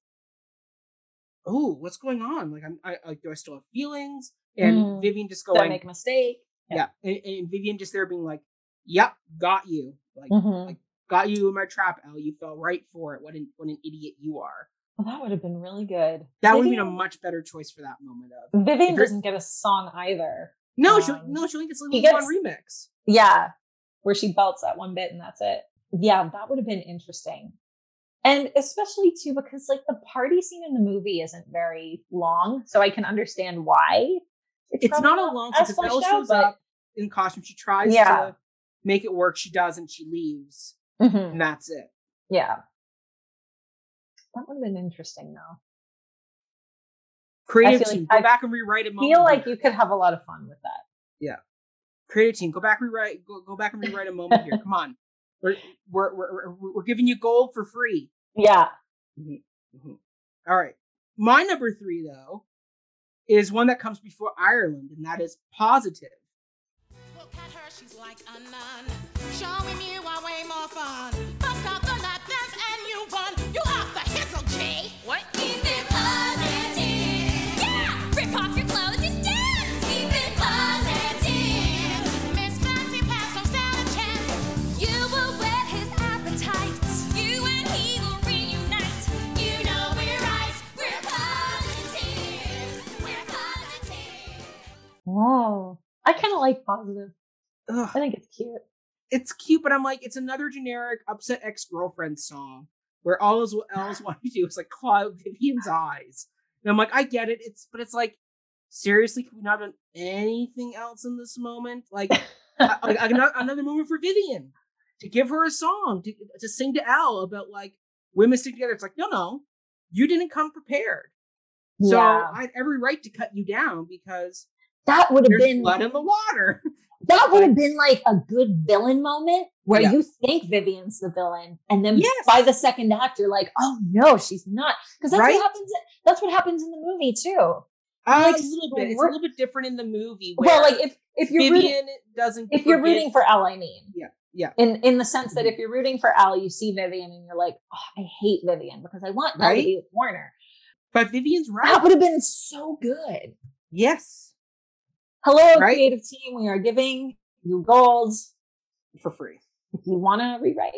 oh, what's going on? Like, I'm, I, like, do I still have feelings? And mm. Vivian just going, did I make a mistake? Yeah. yeah. And, and Vivian just there being like, yep, got you. Like, mm-hmm. like, got you in my trap, Elle. You fell right for it. What an what an idiot you are. Well, that would have been really good. That Vivian, would have been a much better choice for that moment. Of Vivian doesn't get a song either. No, um, she no, she only gets a little gets, one remix. Yeah, where she belts that one bit and that's it. Yeah, that would have been interesting. And especially too, because like the party scene in the movie isn't very long, so I can understand why. It's, it's not a long scene because Elle shows but... up in costume. She tries yeah. to make it work. She doesn't. She leaves. Mm-hmm. And that's it. Yeah. That would have been interesting, though. Creative team, like go I back and rewrite it. I feel like here. You could have a lot of fun with that. Yeah. Creative team, go back rewrite. Go, go back and rewrite a moment here. Come on. We're, we're we're we're giving you gold for free. Yeah. Mm-hmm. Mm-hmm. All right. My number three, though, is one that comes before Ireland, and that is Positive. Look at her, she's like a nun. Showing you are way more fun. Bust out the lap dance and you won. You off the hizzle, G. What? Keep it positive. Yeah! Rip off your clothes and dance. Keep it positive. Miss Fancy Pants don't stand a chance. You will whet his appetite. You and he will reunite. You know we're right. We're positive. We're positive. Whoa. I kind of like Positive. Ugh. I think it's cute. It's cute, but I'm like, it's another generic upset ex-girlfriend song where all Elle's wanted to do is like cloud Vivian's eyes. And I'm like, I get it. It's but it's like, seriously, can we not have done anything else in this moment? Like, I, like another, another moment for Vivian to give her a song to, to sing to Elle about like women sticking together. It's like, no, no, you didn't come prepared. So yeah. I had every right to cut you down because that would have been blood in the water. That would have been like a good villain moment where yeah. you think Vivian's the villain, and then yes. by the second act, you're like, "Oh no, she's not." Because that's right? what happens. That's what happens in the movie too. Uh, like, it's a little bit. It's a little bit different in the movie. Where well, like if if you're Vivian rooting, doesn't if you're rooting it. for Elle, I mean, yeah, yeah. In in the sense that if you're rooting for Elle, you see Vivian and you're like, "Oh, I hate Vivian because I want Elle right? to be with Warner." But Vivian's right. That would have been so good. Yes. Hello, right? Creative team. We are giving you gold for free. If you want to rewrite,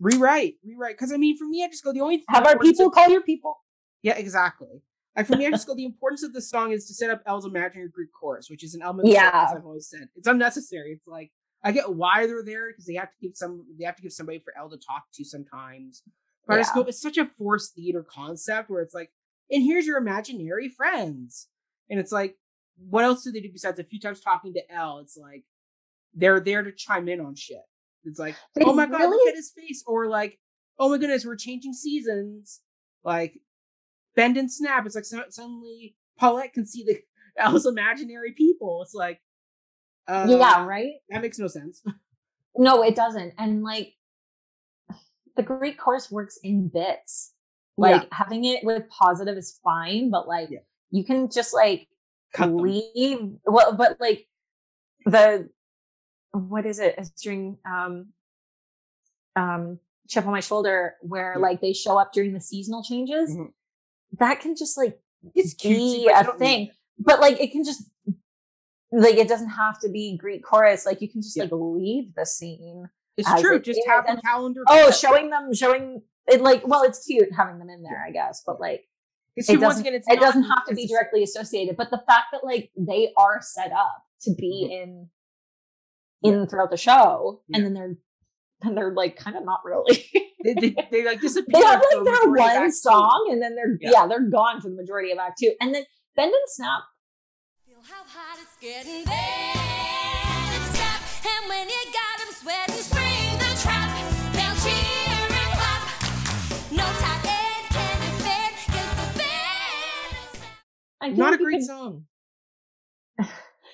rewrite, rewrite. Because I mean, for me, I just go the only thing have our people of- call your people. Yeah, exactly. Like for me, I just go the importance of the song is to set up Elle's imaginary Greek chorus, which is an element. Yeah, as I've always said, it's unnecessary. It's like I get why they're there because they have to give some. They have to give somebody for Elle to talk to sometimes. But yeah. I just go. It's such a forced theater concept where it's like, and here's your imaginary friends, and it's like. What else do they do besides a few times talking to Elle? It's like they're there to chime in on shit. It's like, they oh my really? God, look at his face, or like, oh my goodness, we're changing seasons. Like, bend and snap. It's like so- suddenly Paulette can see the Elle's imaginary people. It's like, uh, yeah, right. That makes no sense. No, it doesn't. And like, the Greek chorus works in bits. Like yeah. having it with Positive is fine, but like yeah. you can just like. Leave well, but like the what is it? A string um um chip on my shoulder where yeah. like they show up during the seasonal changes. Mm-hmm. That can just like it's be cutesy, a thing, but like it can just like it doesn't have to be Greek chorus. Like you can just yeah. like leave the scene. It's true. It just is. Have a calendar. Oh, showing them, showing it like well, it's cute having them in there, I guess, but like. It doesn't, again, it doesn't have to be directly associated, but the fact that like they are set up to be in in yeah. throughout the show, yeah. and then they're and they're like kind of not really. they, they, they like disappear. They have like their one song, two. And then they're yeah. yeah they're gone for the majority of Act Two, and then Bend and Snap. Feel how hot it's getting there. It's snap, and when you got them sweating, spring the trap. They'll cheer and clap. No time. Not a great can... song.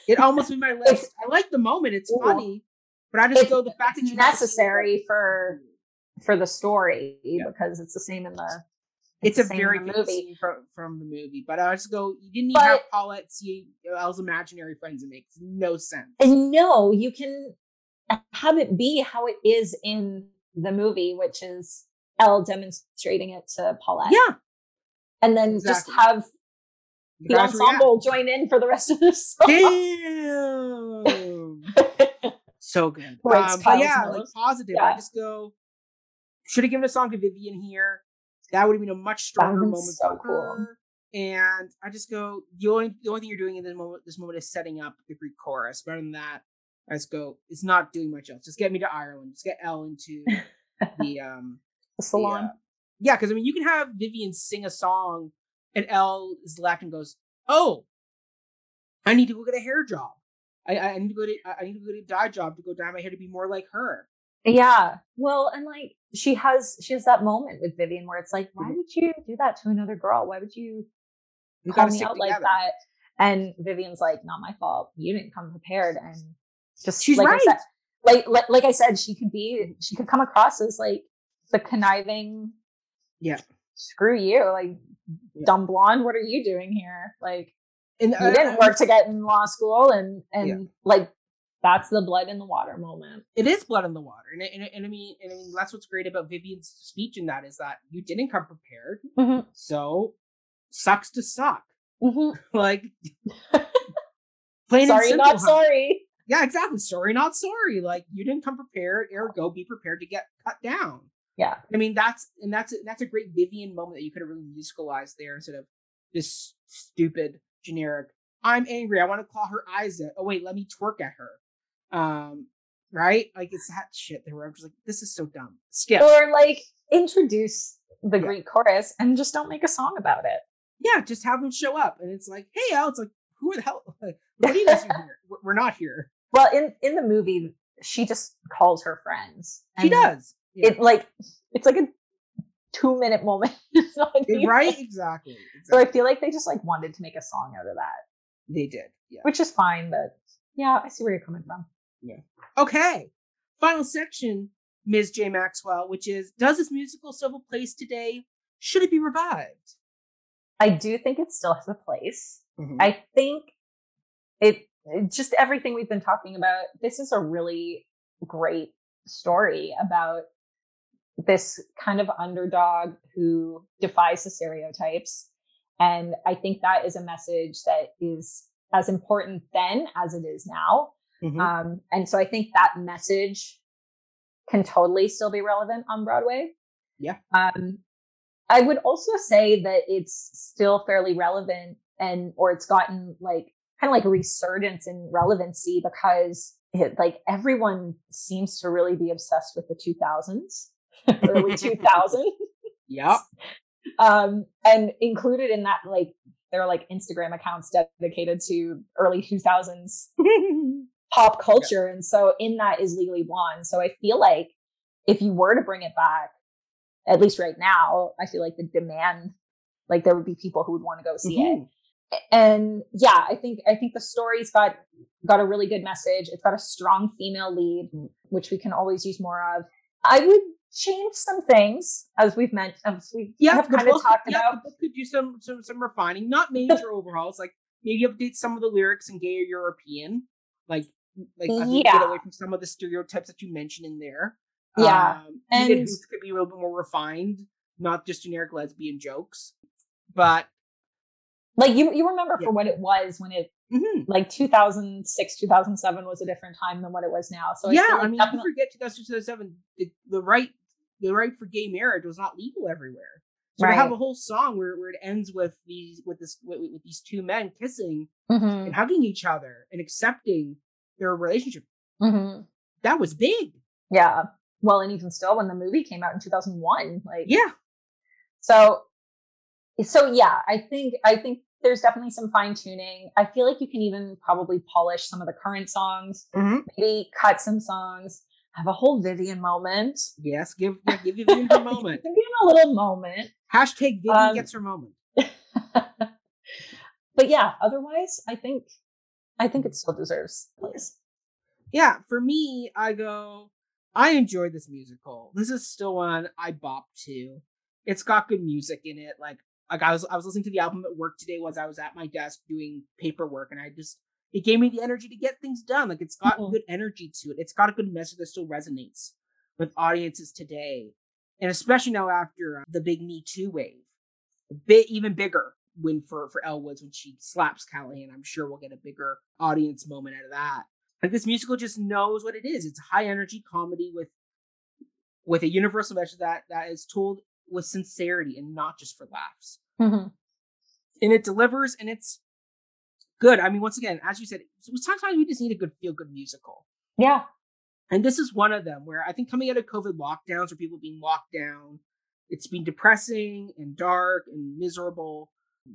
It almost made my list. I like the moment. It's Ooh. funny, but I just it's, go the fact that you necessary for for the story yeah. because it's the same in the. It's, it's the a very good movie scene from, from the movie, but I just go. You didn't even but, have Paulette see Elle's imaginary friends. It makes no sense. And no, you can have it be how it is in the movie, which is Elle demonstrating it to Paulette. Yeah, and then exactly. just have. The, the ensemble react. Join in for the rest of the song. Damn. So good. Um, but yeah, like Positive. Yeah. I just go, should have given a song to Vivian here. That would have been a much stronger moment so for cool. her. And I just go, the only the only thing you're doing in this moment, this moment is setting up the Greek chorus. Rather than that, I just go, it's not doing much else. Just get me to Ireland. Just get Elle into the um the salon. The, uh, yeah, because I mean, you can have Vivian sing a song, and Elle is left and goes, "Oh, I need to go get a hair job. I, I need to go to I need to go to a dye job to go dye my hair to be more like her." Yeah, well, and like she has she has that moment with Vivian where it's like, why would you do that to another girl? Why would you, you call me out together. Like that? And Vivian's like, not my fault. You didn't come prepared, and just she's like right. I said, like, like like I said, she could be she could come across as like the conniving, yeah, screw you, like yeah. dumb blonde. What are you doing here? Like, and, you uh, didn't work to get in law school, and and yeah. like. That's the blood in the water moment. It is blood in the water. And, and, and, I mean, and I mean, that's what's great about Vivian's speech in that is that you didn't come prepared. Mm-hmm. So sucks to suck. Mm-hmm. Like, plain sorry, and simple, not huh? sorry. Yeah, exactly. Sorry, not sorry. Like, you didn't come prepared. Ergo, be prepared to get cut down. Yeah. I mean, that's, and that's, that's a great Vivian moment that you could have really musicalized there instead of this stupid generic, I'm angry. I want to claw her eyes out. Oh, wait, let me twerk at her. Um, right? Like, it's that shit there where I'm just like, this is so dumb. Skip. Or, like, introduce the yeah. Greek chorus and just don't make a song about it. Yeah, just have them show up. And it's like, hey, Elle, it's like, who the hell? Like, what are you guys doing here? We're not here. Well, in, in the movie, she just calls her friends. She does. Yeah. It, like, it's like a two-minute moment. Right? Exactly. exactly. So I feel like they just, like, wanted to make a song out of that. They did. Yeah. Which is fine, but... Yeah, I see where you're coming from. Yeah. Okay. Final section, Miz J. Maxwell, which is, does this musical still have a place today? Should it be revived? I do think it still has a place. Mm-hmm. I think it, it just everything we've been talking about, this is a really great story about this kind of underdog who defies the stereotypes. And I think that is a message that is as important then as it is now. Mm-hmm. Um, and so I think that message can totally still be relevant on Broadway. Yeah. Um, I would also say that it's still fairly relevant and, or it's gotten like, kind of like a resurgence in relevancy because it, like everyone seems to really be obsessed with the two thousands, early two thousands. Yeah. Um, and included in that, like, there are like Instagram accounts dedicated to early two thousands pop culture. Yeah. And so in that is Legally Blonde. So I feel like if you were to bring it back, at least right now, I feel like the demand, like there would be people who would want to go see mm-hmm. it. And yeah, I think, I think the story's got, got a really good message. It's got a strong female lead, which we can always use more of. I would change some things as we've meant as we yeah, have kind book, of talked yeah, about. Could do some, some some refining, not major overhauls. Like maybe update some of the lyrics and gay or European, like like I think yeah. get away from some of the stereotypes that you mentioned in there. Yeah, um, and it could be a little bit more refined, not just generic lesbian jokes. But like you you remember yeah. for what it was when it mm-hmm. like two thousand six, two thousand seven was a different time than what it was now. So I yeah, like I mean, definitely... you forget two thousand six, two thousand seven. The, the right. The right for gay marriage was not legal everywhere. So right. we have a whole song where, where it ends with these with this with, with these two men kissing mm-hmm. and hugging each other and accepting their relationship. Mm-hmm. That was big. Yeah. Well, and even still, when the movie came out in two thousand one, like yeah. So, so yeah, I think I think there's definitely some fine tuning. I feel like you can even probably polish some of the current songs, mm-hmm. maybe cut some songs. Have a whole Vivian moment. Yes, give yeah, give Vivian her moment. Give Vivian a little moment. Hashtag Vivian um, gets her moment. But yeah, otherwise, I think I think it still deserves a place. Yeah, for me, I go, I enjoyed this musical. This is still one I bopped to. It's got good music in it. Like like I was I was listening to the album at work today while I was at my desk doing paperwork, and I just it gave me the energy to get things done. Like, it's got mm-hmm. good energy to it. It's got a good message that still resonates with audiences today. And especially now after uh, the big Me Too wave. A bit even bigger win for, for Elle Woods when she slaps Callahan. I'm sure we'll get a bigger audience moment out of that. Like, this musical just knows what it is. It's a high energy comedy with with a universal message that, that is told with sincerity and not just for laughs. Mm-hmm. And it delivers, and it's good. I mean, once again, as you said, sometimes we just need a good feel-good musical. Yeah. And this is one of them where I think coming out of COVID lockdowns or people being locked down, it's been depressing and dark and miserable.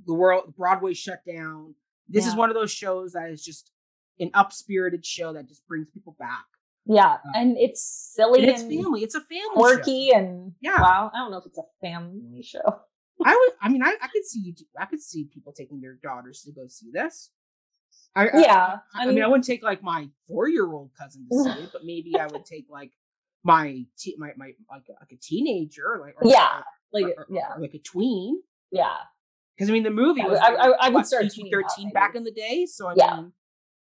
The world, Broadway shut down. This yeah. is one of those shows that is just an up-spirited show that just brings people back. Yeah, um, and it's silly. And it's and family. It's a family quirky show. and yeah. Wow, I don't know if it's a family show. I would. I mean, I, I could see you. Do, I could see people taking their daughters to go see this. I, yeah, I, I, I mean, mean, I wouldn't take like my four-year-old cousin to see it, but maybe I would take like my te- my my like like a teenager, like or, yeah, like or, or, yeah, or, like a tween, yeah. Because I mean, the movie was I, like, I, I, I would start P G thirteen back in the day, so I yeah. mean,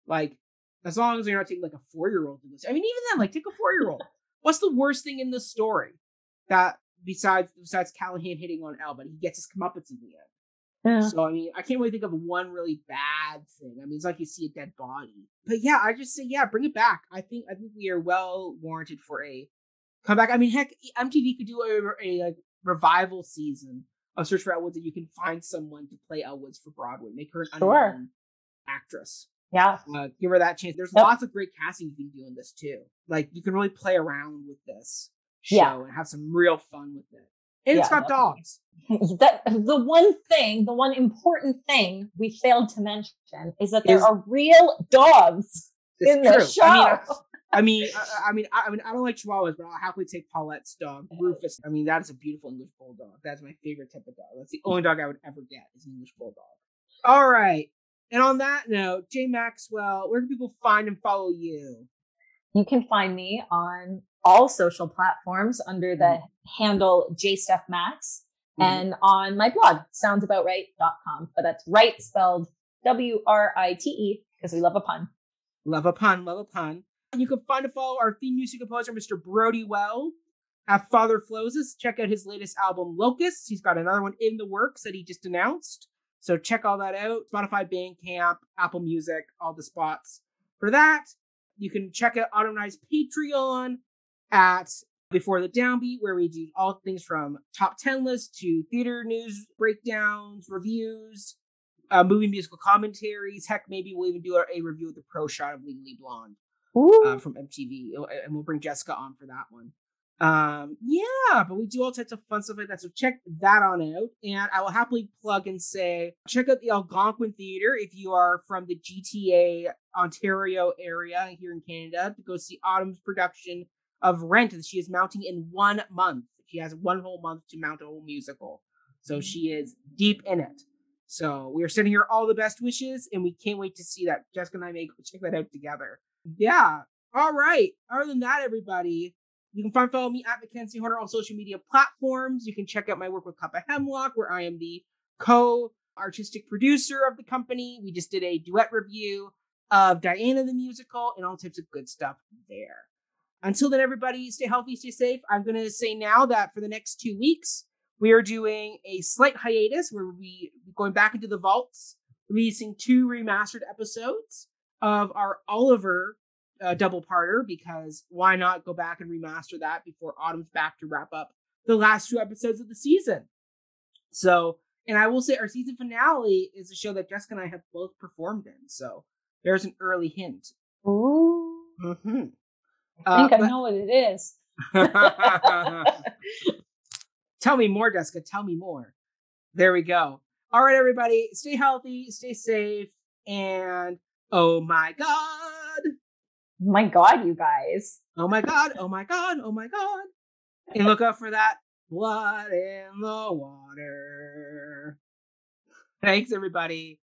like. As long as you're not taking like a four-year-old to this. I mean, even then, like, take a four-year-old. What's the worst thing in this story? That besides besides Callahan hitting on Elle, but he gets his comeuppance in the end. Yeah. So, I mean, I can't really think of one really bad thing. I mean, it's like you see a dead body. But yeah, I just say, yeah, bring it back. I think I think we are well warranted for a comeback. I mean, heck, M T V could do a, a like revival season of Search for Elle Woods, and you can find someone to play Elle Woods for Broadway. Make her an sure. unknown actress. Yeah. Uh, give her that chance. There's yep. lots of great casting you can do in this too. Like you can really play around with this show yeah. and have some real fun with it. And yeah, it's got definitely. dogs. That, the one thing, the one important thing we failed to mention is that there is, are real dogs in the show. I mean, I mean I, I mean, I, I mean, I don't like Chihuahuas, but I'll happily take Paulette's dog, Rufus. I mean, that is a beautiful English bulldog. That's my favorite type of dog. That's the only dog I would ever get is an English bulldog. All right. And on that note, Jay Maxwell, where can people find and follow you? You can find me on all social platforms under the mm-hmm. handle JStuffMax mm-hmm. and on my blog, sounds about right dot com. But that's right spelled W R I T E because we love a pun. Love a pun, love a pun. You can find and follow our theme music composer, Mister Brody Well, at Father Floses. Check out his latest album, Locusts. He's got another one in the works that he just announced. So check all that out. Spotify, Bandcamp, Apple Music, all the spots for that. You can check out Autumn and I's Patreon at Before the Downbeat, where we do all things from top ten lists to theater news breakdowns, reviews, uh, movie musical commentaries. Heck, maybe we'll even do a, a review of the pro shot of Legally Blonde uh, from M T V. And we'll bring Jessica on for that one. Um, yeah, but we do all types of fun stuff like that. So check that on out. And I will happily plug and say, check out the Algonquin Theatre if you are from the G T A Ontario area here in Canada to go see Autumn's production of Rent that she is mounting in one month. She has one whole month to mount a whole musical. So she is deep in it. So we are sending her all the best wishes and we can't wait to see that. Jessica and I may go check that out together. Yeah. All right. Other than that, everybody, you can find follow me at Mackenzie Horner on social media platforms. You can check out my work with Cup of Hemlock, where I am the co-artistic producer of the company. We just did a duet review of Diana the Musical and all types of good stuff there. Until then, everybody, stay healthy, stay safe. I'm going to say now that for the next two weeks, we are doing a slight hiatus where we're going back into the vaults, releasing two remastered episodes of our Oliver a double-parter, because why not go back and remaster that before Autumn's back to wrap up the last two episodes of the season. So, and I will say our season finale is a show that Jessica and I have both performed in, so there's an early hint. Ooh. Mm-hmm. I think uh, I but... know what it is. Tell me more, Jessica. Tell me more. There we go. All right, everybody. Stay healthy, stay safe, and oh my God. My God, you guys. Oh, my God. Oh, my God. Oh, my God. And look out for that blood in the water. Thanks, everybody.